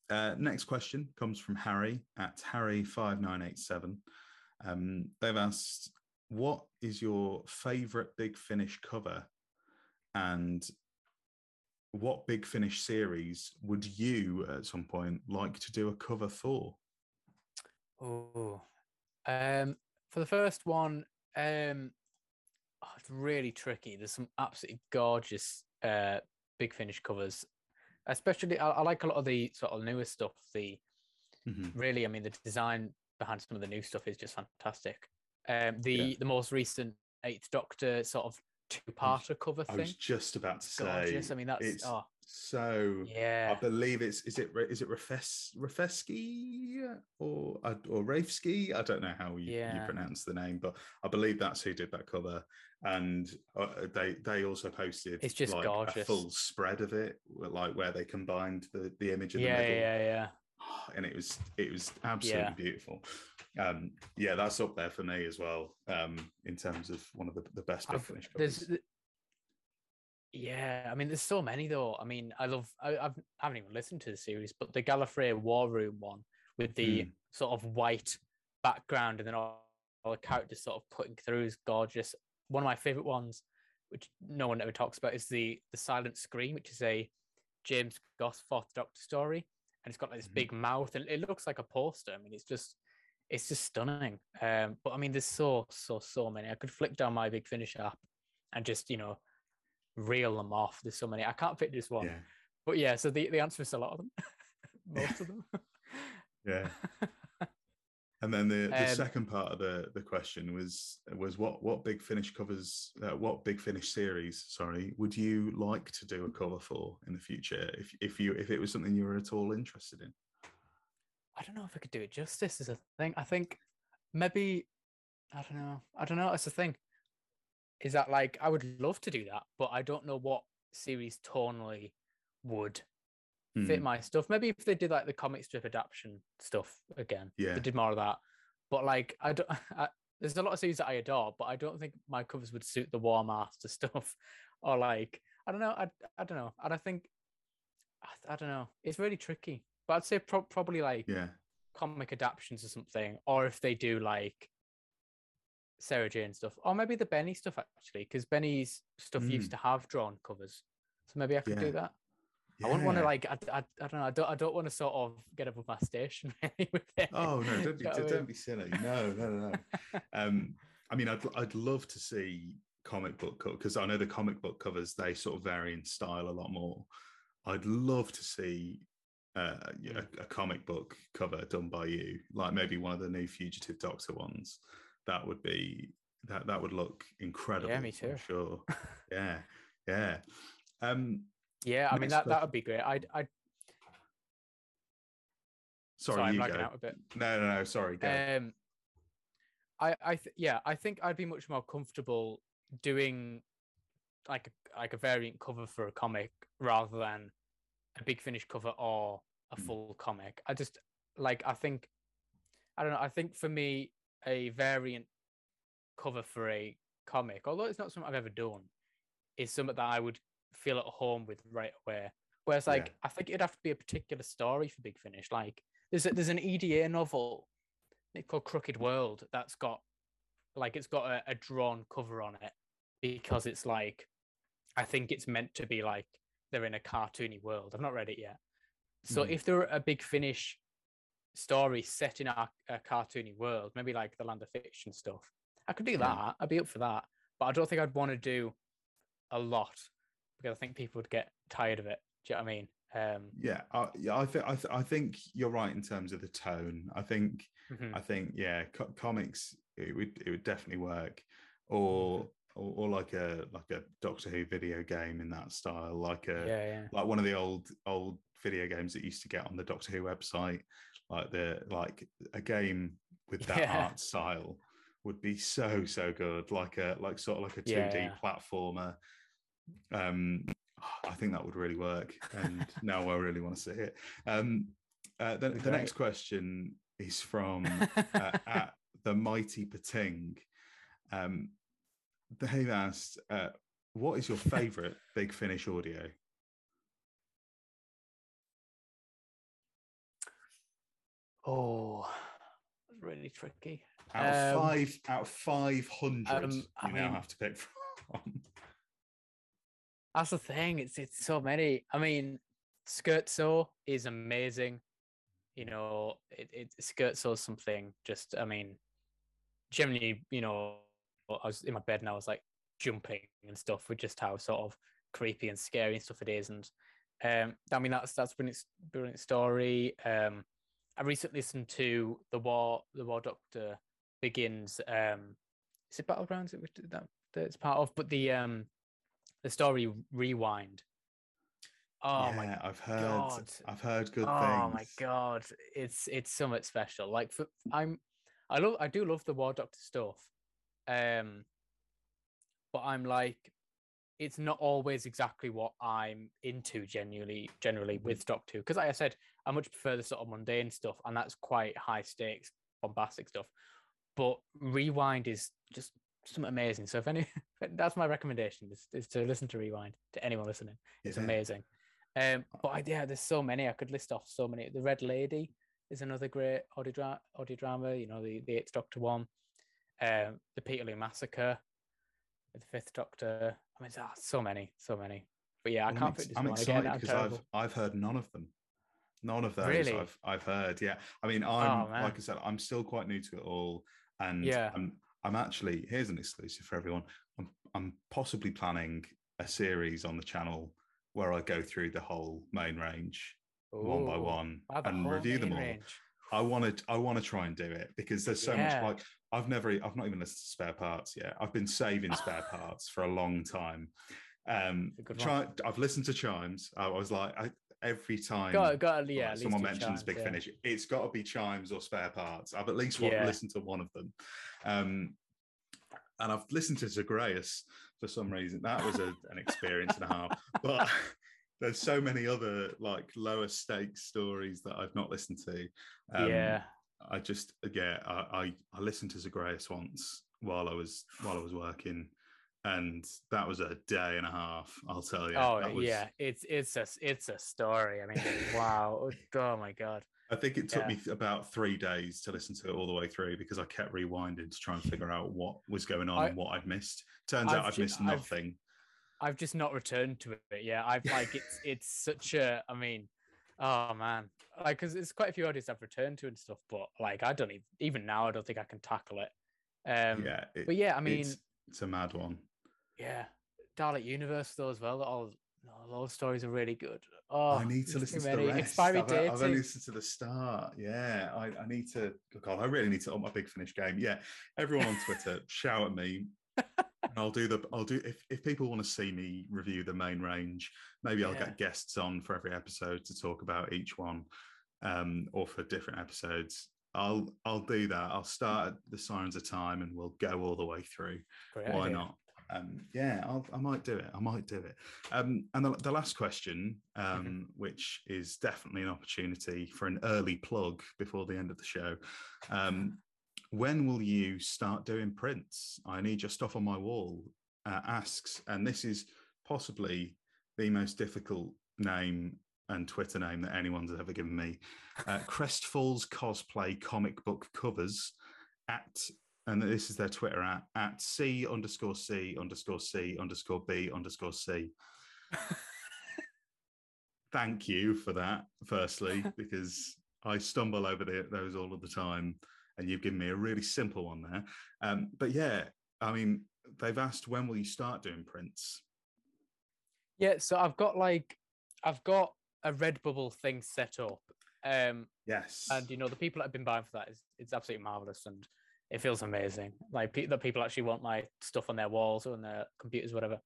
Next question comes from Harry at Harry5987. They've asked, what is your favourite Big Finish cover, and what Big Finish series would you at some point like to do a cover for? For the first one, it's really tricky. There's some absolutely gorgeous Big Finish covers, especially I like a lot of the sort of newer stuff. Really, I mean, the design behind some of the new stuff is just fantastic. The most recent Eighth Doctor sort of two-parter cover thing. I was just about to say, gorgeous. I mean, I believe is it Rafeski or Rafeski? I don't know how you pronounce the name, but I believe that's who did that cover. And they also posted, it's just like gorgeous, a full spread of it, like where they combined the image in the middle. Yeah. And it was absolutely beautiful. That's up there for me as well, in terms of one of the best Big Finish covers. Yeah, I mean, there's so many though. I mean, I haven't even listened to the series, but the Gallifrey War Room one with the sort of white background and then all the characters sort of cutting through is gorgeous. One of my favorite ones, which no one ever talks about, is the Silent Scream, which is a James Goss Fourth Doctor story, and it's got like this big mouth, and it looks like a poster. I mean, it's just stunning. But I mean, there's so many. I could flick down my Big Finish app and just reel them off. There's so many. I can't pick just one. Yeah. But yeah, so the answer is a lot of them. Most of them. Yeah. And then the second part of the question was what Big Finish covers, what Big Finish series, sorry, would you like to do a cover for in the future if it was something you were at all interested in? I don't know if I could do it justice as a thing. I think maybe, I don't know, it's a thing. Is that like, I would love to do that, but I don't know what series tonally would fit my stuff. Maybe if they did like the comic strip adaptation stuff again, yeah, they did more of that. But like, there's a lot of series that I adore, but I don't think my covers would suit the War Master stuff, or like, I don't know. And I think, I don't know, it's really tricky. But I'd say probably like comic adaptations or something, or if they do like Sarah Jane stuff, or maybe the Benny stuff actually, because Benny's stuff used to have drawn covers, so maybe I could do that. Yeah. I wouldn't want to like I don't know. I don't want to sort of get above my station really with it. Oh no! Don't be silly. No. I mean, I'd love to see comic book covers, because I know the comic book covers, they sort of vary in style a lot more. I'd love to see a comic book cover done by you, like maybe one of the new Fugitive Doctor ones. That would be that would look incredible. Yeah, me too. I'm sure. Yeah. Yeah, I mean that would be great. I sorry, I'm lagging out a bit. No, sorry. Go. I think I'd be much more comfortable doing like a variant cover for a comic rather than a Big Finish cover or a full comic. I just like, I think for me, a variant cover for a comic, although it's not something I've ever done, is something that I would feel at home with right away. Whereas like, I think it'd have to be a particular story for Big Finish. Like there's an EDA novel called Crooked World that's got like, it's got a drawn cover on it, because it's like, I think it's meant to be like they're in a cartoony world. I've not read it yet. So if there were a Big Finish story set in a cartoony world, maybe like the Land of Fiction stuff, I could do that. I'd be up for that. But I don't think I'd want to do a lot, because I think people would get tired of it. Do you know what I mean? I think you're right in terms of the tone. I think comics it would definitely work, or like a Doctor Who video game in that style, like one of the old video games that used to get on the Doctor Who website. Like a game with that art style would be so good. Like sort of like a 2D platformer. I think that would really work, and now I really want to see it. The next question is from at the Mighty Pating. They've asked, what is your favourite Big Finish audio? Oh, that's really tricky. Out of 500, you have to pick from. That's the thing. It's so many. I mean, Skirtsaw is amazing. Skirtsaw is something. Just, I mean, generally, I was in my bed and I was like jumping and stuff with just how sort of creepy and scary and stuff it is. And I mean, that's a brilliant story. I recently listened to the War Doctor Begins. Is it Battlegrounds that it's part of? But the story Rewind. Oh yeah, my! I've heard good things. Oh my god! It's somewhat special. Like I do love the War Doctor stuff, but I'm like, it's not always exactly what I'm into generally with Doctor Who. Because like I said, I much prefer the sort of mundane stuff, and that's quite high stakes, bombastic stuff. But Rewind is just something amazing. So if any, that's my recommendation is to listen to Rewind to anyone listening. It's amazing. But yeah, there's so many. I could list off so many. The Red Lady is another great audio drama. You know, the Eighth Doctor one, the Peterloo Massacre, the Fifth Doctor. I mean, so many. But yeah, I can't fit this one. I'm excited because I've heard none of them. None of those really? I've heard. Yeah, I mean, like I said, I'm still quite new to it all, and I'm actually, here's an exclusive for everyone. I'm possibly planning a series on the channel where I go through the whole main range one by one and review them all. I want to try and do it because there's so much. Like I've not even listened to Spare Parts yet. I've been saving Spare Parts for a long time. I've listened to Chimes. I was like, every time someone mentions Big Finish, it's got to be Chimes or Spare Parts. I've at least listened to one of them. And I've listened to Zagreus for some reason. That was an experience and a half. But there's so many other like lower stakes stories that I've not listened to. I listened to Zagreus once while I was working. And that was a day and a half, I'll tell you. It's a story. I mean, wow. Oh my God. I think it took me about 3 days to listen to it all the way through because I kept rewinding to try and figure out what was going on and what I'd missed. Turns out I've missed nothing. I've just not returned to it. Yeah. I've like, it's such a, I mean, oh man. Like, cause it's quite a few audios I've returned to and stuff, but like, I don't even now, I don't think I can tackle it. It's a mad one. Yeah, Dalek Universe though as well. All those stories are really good. Oh, I need to listen to the rest. I've only listened to the start. Yeah, I need to. God, I really need to up my Big Finish game. Yeah, everyone on Twitter, shout at me, and I'll do. If people want to see me review the main range, maybe I'll get guests on for every episode to talk about each one, or for different episodes. I'll do that. I'll start at the Sirens of Time, and we'll go all the way through. Great Why idea. Not? I might do it. And the last question, which is definitely an opportunity for an early plug before the end of the show. When will you start doing prints? I need your stuff on my wall, asks. And this is possibly the most difficult name and Twitter name that anyone's ever given me. Crestfall's Cosplay Comic Book Covers at... And this is their Twitter at C_C_C_B_C. Thank you for that, firstly, because I stumble over those all of the time, and you've given me a really simple one there. But yeah, I mean, they've asked, when will you start doing prints? Yeah, so I've got a Redbubble thing set up. Yes. And, you know, the people that have been buying for that, it's absolutely marvellous, and it feels amazing. Like that people actually want my stuff on their walls or on their computers, whatever.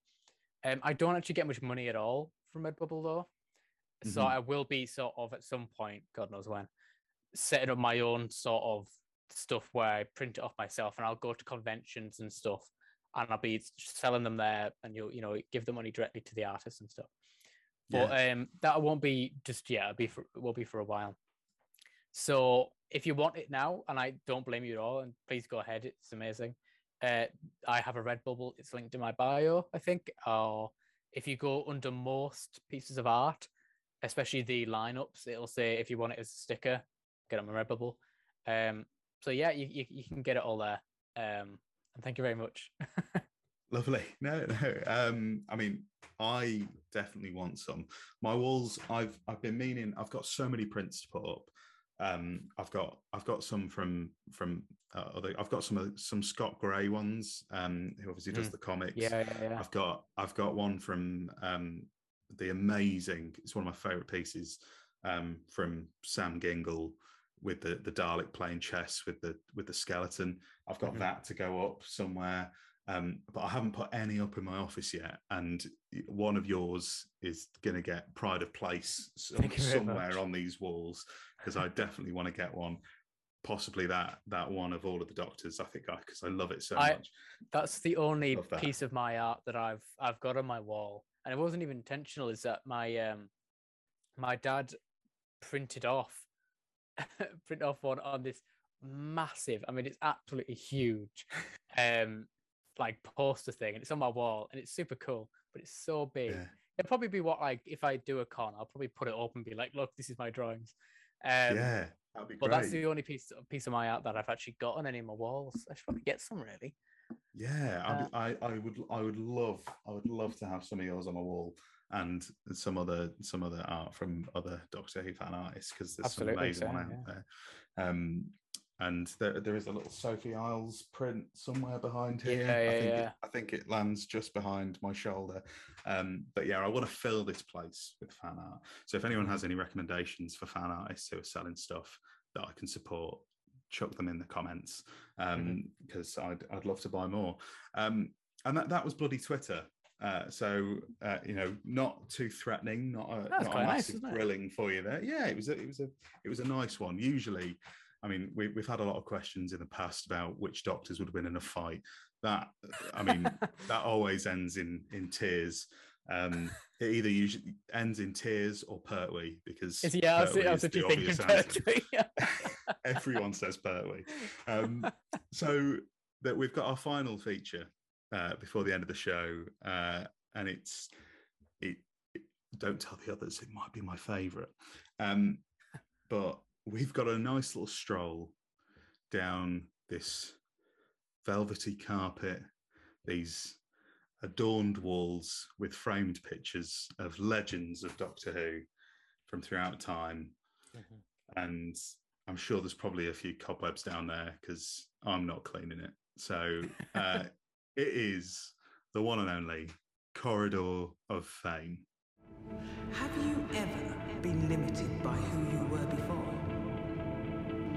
I don't actually get much money at all from Redbubble though. Mm-hmm. So I will be sort of at some point, God knows when, setting up my own sort of stuff where I print it off myself, and I'll go to conventions and stuff, and I'll be selling them there, and you'll, you know, give the money directly to the artists and stuff. But that won't be just yet. Will be for a while. So if you want it now, and I don't blame you at all, and please go ahead, it's amazing. I have a Redbubble, it's linked in my bio, I think. Or if you go under most pieces of art, especially the lineups, it'll say if you want it as a sticker, get on my Redbubble. So yeah, you can get it all there. And thank you very much. Lovely. No. I mean, I definitely want some. My walls, I've been meaning, I've got so many prints to put up. I've got some from other. I've got some Scott Gray ones, who obviously does the comics. Yeah. I've got one from the amazing. It's one of my favourite pieces from Sam Gingle with the Dalek playing chess with the skeleton. I've got that to go up somewhere, but I haven't put any up in my office yet. And one of yours is going to get pride of place somewhere on these walls, because I definitely want to get one, possibly that one of all of the Doctors, I think, because I love it so much. That's the only piece of my art that I've got on my wall, and it wasn't even intentional, is that my my dad printed off one on this massive, I mean, it's absolutely huge like poster thing, and it's on my wall, and it's super cool, but it's so big. Yeah. It'll probably be what, like, if I do a con, I'll probably put it up and be like, look, this is my drawings. Yeah, that'd be great. But that's the only piece of my art that I've actually got on any of my walls. I should probably get some, really. Yeah, I would love to have some of yours on my wall, and some other art from other Doctor Who fan artists, because there's some amazing one out there. And there is a little Sophie Isles print somewhere behind here. I think it lands just behind my shoulder. But yeah, I want to fill this place with fan art. So if anyone has any recommendations for fan artists who are selling stuff that I can support, chuck them in the comments, because I'd love to buy more. And that was bloody Twitter. So you know, not too threatening, not a massive grilling for you there. Yeah, it was a nice one. Usually, I mean, we've had a lot of questions in the past about which doctors would win in a fight. That, I mean, that always ends in tears. It either usually ends in tears or Pertwee, because everyone says Pertwee. So that we've got our final feature before the end of the show, and it's don't tell the others. It might be my favourite, but we've got a nice little stroll down this velvety carpet, these adorned walls with framed pictures of legends of Doctor Who from throughout time. Mm-hmm. And I'm sure there's probably a few cobwebs down there, because I'm not cleaning it. So it is the one and only Corridor of Fame. Have you ever been limited by who you were before?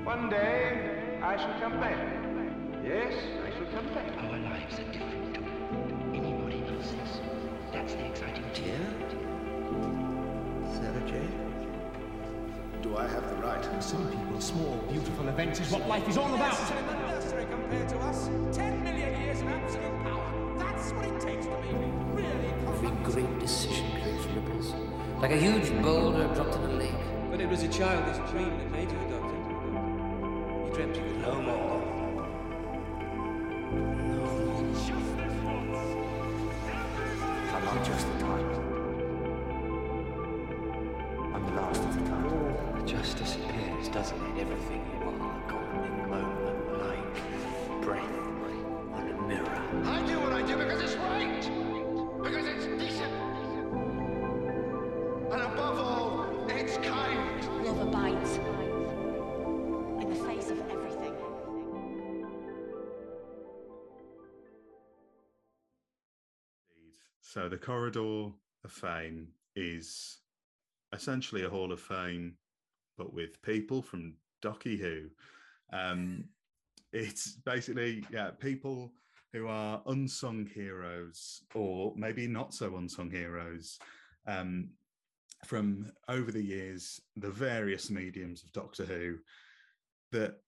One day I shall come back. Yes, I shall come back. Our lives are different to anybody else's. That's the exciting tear. Sarah Jane? Do I have the right? Some people, small, beautiful events is what life is all about. Nursery compared to us. 10 million years of absolute power. That's what it takes to be really perfect. Every great decision creates ripples, like a huge boulder dropped in a lake. But it was a childish dream that made you a doctor. No more. No. I'm not just the type. I'm the last of the type. It just disappears, doesn't it? Everything you are, gone in a moment, like breath on a mirror. I do what I do because it's right. Because it's decent. And above all, it's kind. Love abides. So the Corridor of Fame is essentially a Hall of Fame, but with people from Docky Who. It's basically people who are unsung heroes, or maybe not so unsung heroes, from over the years, the various mediums of Doctor Who that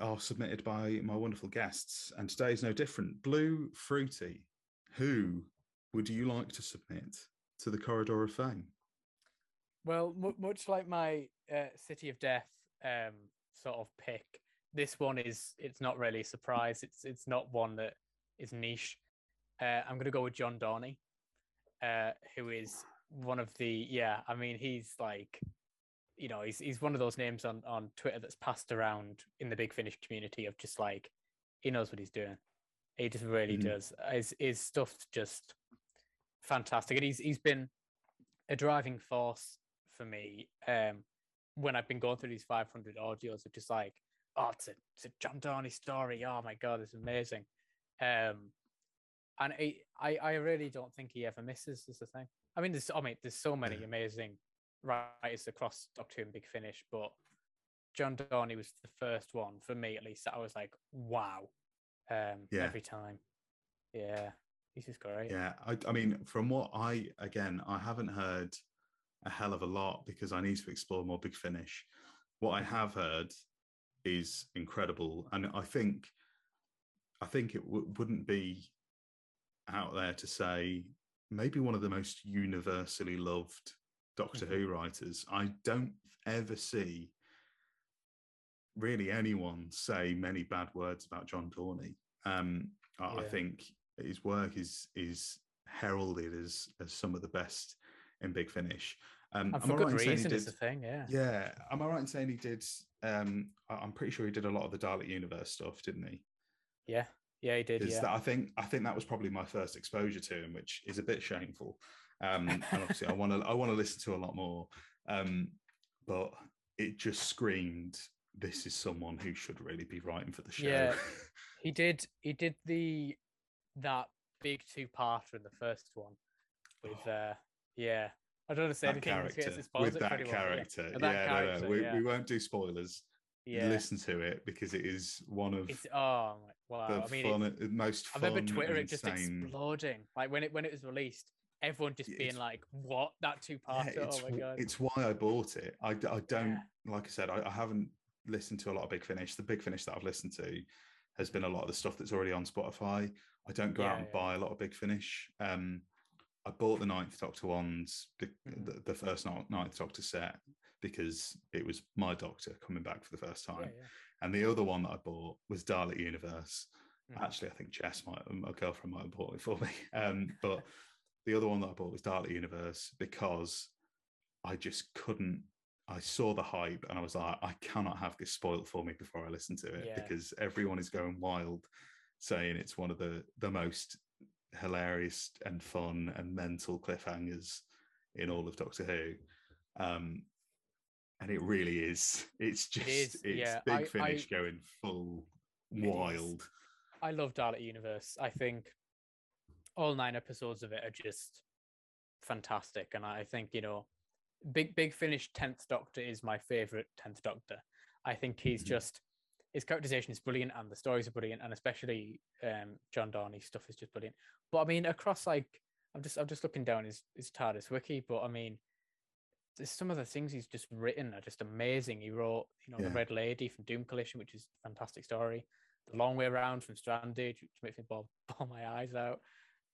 are submitted by my wonderful guests. And today's no different. Blue Fruity, who would you like to submit to the Corridor of Fame? Well, much like my City of Death sort of pick, this one it's not really a surprise. It's not one that is niche. I'm going to go with John Dorney, who is one of the, I mean, he's like, you know, he's one of those names on Twitter that's passed around in the Big Finish community of just like, he knows what he's doing. He just really does. His stuff's just fantastic, and he's been a driving force for me when I've been going through these 500 audios of just like, oh, it's a John Dorney story, oh my god, it's amazing. And I really don't think he ever misses, is the thing. I mean, there's so many amazing writers across Doctor Who and Big Finish, but John Dorney was the first one for me, at least, that I was like, wow, every time. Yeah. This is great. Yeah, I mean, from what I haven't heard a hell of a lot, because I need to explore more Big Finish. What I have heard is incredible, and I think it wouldn't be out there to say maybe one of the most universally loved Doctor Who writers. I don't ever see really anyone say many bad words about John Dorney. I think his work is heralded as some of the best in Big Finish. And for good reason is the thing, yeah. Yeah. Am I right in saying he did, I'm pretty sure he did a lot of the Dalek Universe stuff, didn't he? Yeah. Yeah, he did. Yeah. That, I think that was probably my first exposure to him, which is a bit shameful. And obviously, I want to listen to a lot more. But it just screamed, this is someone who should really be writing for the show. Yeah, he did that big two-parter in the first one with I don't want to say anything with that character. We won't do spoilers. Yeah. Listen to it because it is one of most fun. I remember Twitter just exploding. Like when it was released, everyone just being like, "What? That two-parter? Oh my god!" It's why I bought it. Like I said, I haven't listened to a lot of Big Finish. The Big Finish that I've listened to has been a lot of the stuff that's already on Spotify. I don't go out and buy a lot of Big Finish. I bought the Ninth Doctor ones, the first Ninth Doctor set, because it was my Doctor coming back for the first time. Yeah, yeah. And the other one that I bought was Dalek Universe. Mm. Actually, I think my girlfriend might have bought it for me. But the other one that I bought was Dalek Universe because I saw the hype and I was like, I cannot have this spoiled for me before I listen to it because everyone is going wild saying it's one of the most hilarious and fun and mental cliffhangers in all of Doctor Who, and it really is. It's Big Finish going full wild. Is. I love Dalek Universe. I think all 9 episodes of it are just fantastic, and I think Big Finish 10th Doctor is my favorite 10th Doctor. I think he's just. His characterization is brilliant and the stories are brilliant, and especially John Dorney's stuff is just brilliant. But I mean, across I'm just looking down his TARDIS wiki, but I mean, there's some of the things he's just written are just amazing. He wrote, The Red Lady from Doom Collision, which is a fantastic story. The Long Way Around from Stranded, which makes me bawl my eyes out.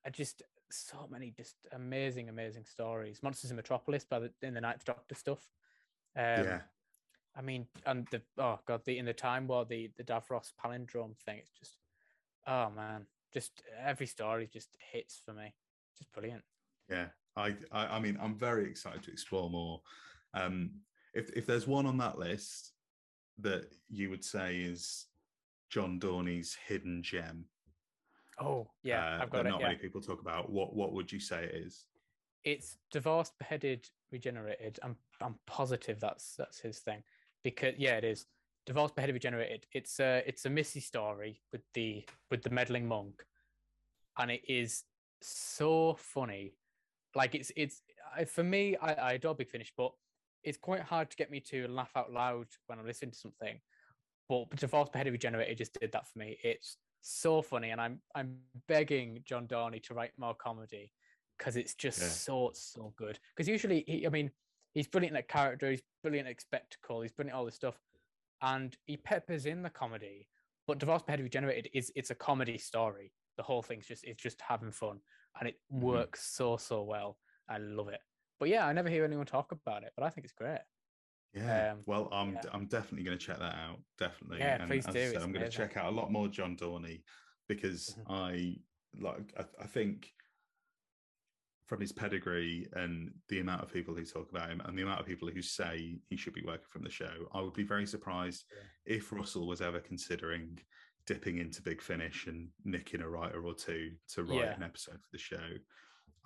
I just so many just amazing, amazing stories. Monsters in Metropolis in the Ninth Doctor stuff. I mean, and in the Time War, the Davros palindrome thing, it's just, every story just hits for me. Just brilliant. Yeah. I mean, I'm very excited to explore more. If there's one on that list that you would say is John Dorney's hidden gem. Oh yeah. I've got it. Not many people talk about, what would you say it is? It's Divorce Beheaded Regenerated. I'm positive that's his thing. Because it is Divorce Beheaded Regenerated. It's a Missy story with the meddling monk, and it is so funny. Like for me, I adore Big Finish, but it's quite hard to get me to laugh out loud when I'm listening to something. But Divorce Beheaded Regenerated just did that for me. It's so funny, and I'm begging John Dorney to write more comedy because it's just so good. Because usually, he's brilliant at character, he's brilliant at spectacle, he's brilliant at all this stuff, and he peppers in the comedy. But Divorce Beheaded Regenerated it's a comedy story. The whole thing's just having fun, and it works so well. I love it. But I never hear anyone talk about it, but I think it's great. Yeah. I'm definitely going to check that out. Definitely. Yeah, and please do. As I said, I'm going to check out a lot more John Dorney because I think, from his pedigree and the amount of people who talk about him and the amount of people who say he should be working from the show, I would be very surprised if Russell was ever considering dipping into Big Finish and nicking a writer or two to write an episode for the show.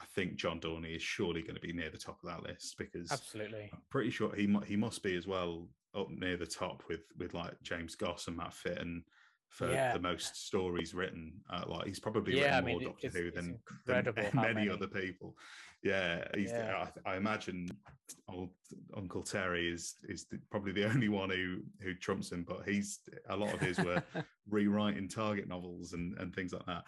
I think John Dorney is surely going to be near the top of that list because absolutely, I'm pretty sure he must be as well up near the top with like James Goss and Matt Fitton for the most stories written. He's probably written more Doctor Who than many other people. Yeah, I imagine old Uncle Terry is probably the only one who trumps him, but a lot of his were rewriting Target novels and things like that.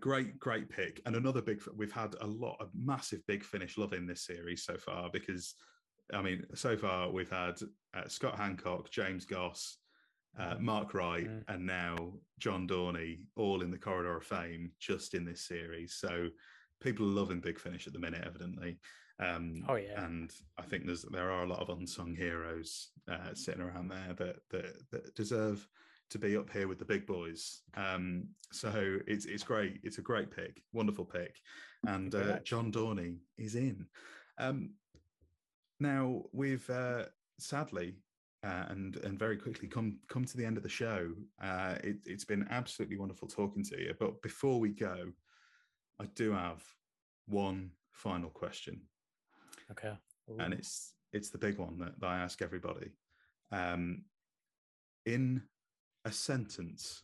Great pick. And another big, we've had a massive Big Finish love in this series so far because, so far we've had Scott Hancock, James Goss, Mark Wright and now John Dorney, all in the corridor of fame, just in this series. So people are loving Big Finish at the minute, evidently. And I think there are a lot of unsung heroes sitting around there that deserve to be up here with the big boys. So it's great. It's a great pick, wonderful pick, and John Dorney is in. Now we've sadly and very quickly come to the end of the show. It's been absolutely wonderful talking to you. But before we go, I do have one final question. Okay. Ooh. And it's the big one that I ask everybody. In a sentence,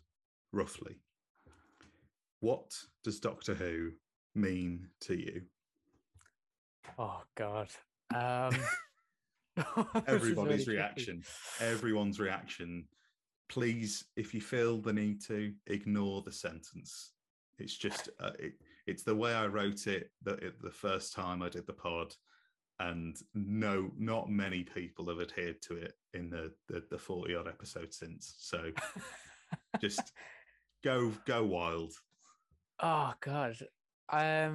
roughly, what does Doctor Who mean to you? Oh, God. Everybody's really reaction. Tricky. Everyone's reaction. Please, if you feel the need to, ignore the sentence. It's just, it's the way I wrote it the first time I did the pod, and no, not many people have adhered to it in the 40 odd episodes since. So just go wild. Oh God. It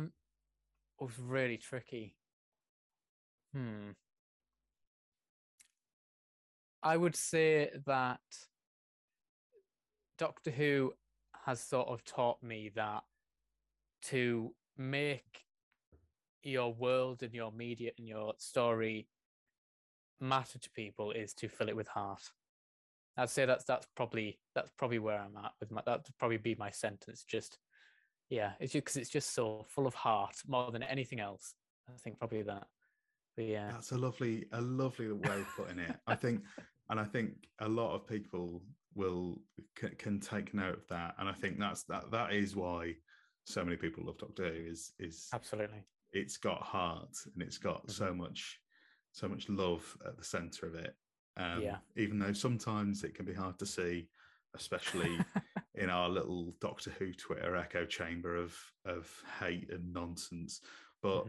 was really tricky. I would say that Doctor Who has sort of taught me that to make your world and your media and your story matter to people is to fill it with heart. I'd say that's probably where I'm at with that would probably be my sentence. It's just because it's just so full of heart more than anything else. I think probably that. But yeah, that's a lovely way of putting it. I think a lot of people can take note of that, and I think that is why so many people love Doctor Who is absolutely. It's got heart and it's got so much love at the centre of it. Even though sometimes it can be hard to see, especially in our little Doctor Who Twitter echo chamber of hate and nonsense. But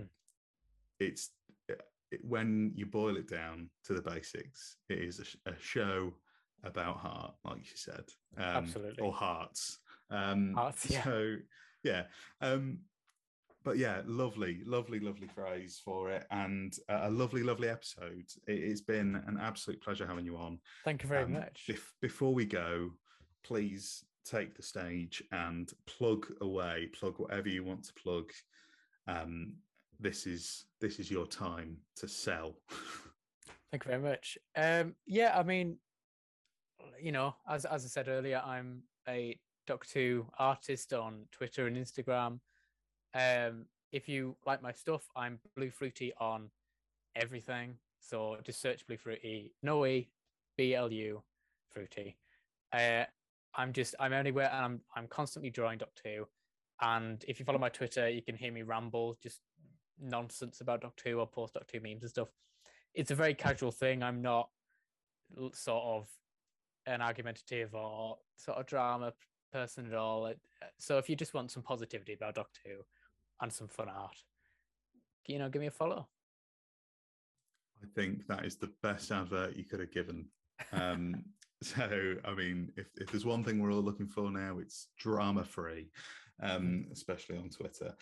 when you boil it down to the basics, it is a show about heart, like you said, absolutely, or hearts. Hearts, yeah. So, yeah. But yeah, lovely, lovely, lovely phrase for it, and a lovely, lovely episode. It's been an absolute pleasure having you on. Thank you very much. Before we go, please take the stage and plug whatever you want to plug. This is your time to sell. Thank you very much. I mean, you know, as I said earlier, I'm a Doctor Who artist on Twitter and Instagram. If you like my stuff, I'm Blue Fruity on everything. So just search Blue Fruity, no E, BLU, Fruity. I'm anywhere, and I'm constantly drawing Doctor Who. And if you follow my Twitter, you can hear me ramble just nonsense about Doctor Who or post Doctor Who memes and stuff. It's a very casual thing. I'm not sort of an argumentative or sort of drama person at all. So if you just want some positivity about Doctor Who and some fun art, you know, give me a follow. I think that is the best advert you could have given. So, I mean, if there's one thing we're all looking for now, it's drama-free, especially on Twitter.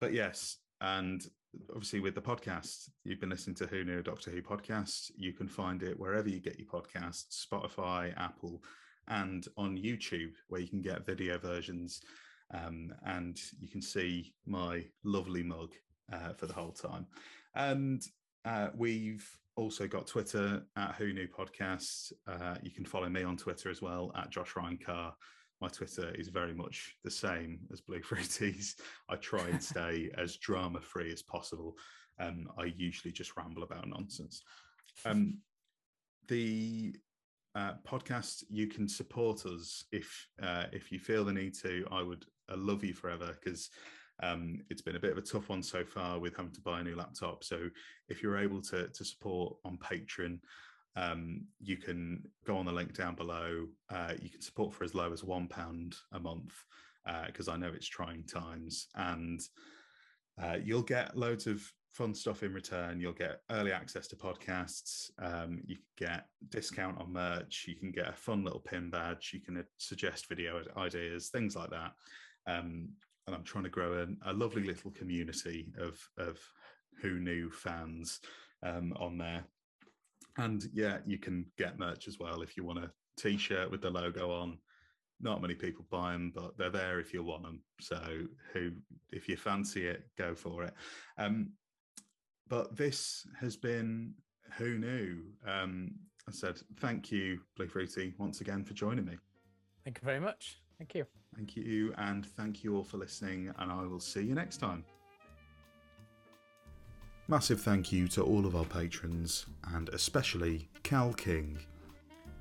But yes, and obviously with the podcast, you've been listening to Who Knew a Doctor Who podcast. You can find it wherever you get your podcasts, Spotify, Apple, and on YouTube, where you can get video versions, and you can see my lovely mug for the whole time. And we've also got Twitter at Who Knew Podcasts. You can follow me on Twitter as well at Josh Ryan Carr. My Twitter is very much the same as Blue Fruity's. I try and stay as drama-free as possible. I usually just ramble about nonsense. The podcast, you can support us if you feel the need to. I love you forever, because it's been a bit of a tough one so far with having to buy a new laptop. So if you're able to support on Patreon, you can go on the link down below. You can support for as low as £1 a month, because I know it's trying times, and you'll get loads of fun stuff in return. You'll get early access to podcasts. You can get discount on merch. You can get a fun little pin badge. You can suggest video ideas, things like that. And I'm trying to grow a lovely little community of Who Knew fans on there. And yeah, you can get merch as well if you want a t-shirt with the logo on. Not many people buy them, but they're there if you want them. So if you fancy it, go for it. But this has been Who Knew. I said, thank you, Blue Fruity, once again for joining me. Thank you very much. Thank you. Thank you. And thank you all for listening. And I will see you next time. Massive thank you to all of our patrons, and especially Cal King.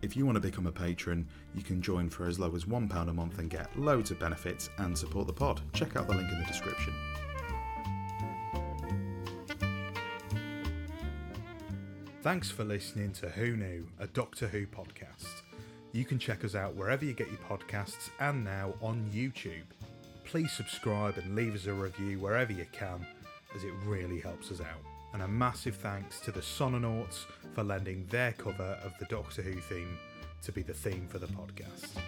If you want to become a patron, you can join for as low as £1 a month and get loads of benefits and support the pod. Check out the link in the description. Thanks for listening to Who Knew, a Doctor Who podcast. You can check us out wherever you get your podcasts and now on YouTube. Please subscribe and leave us a review wherever you can, as it really helps us out. And a massive thanks to the Sononauts for lending their cover of the Doctor Who theme to be the theme for the podcast.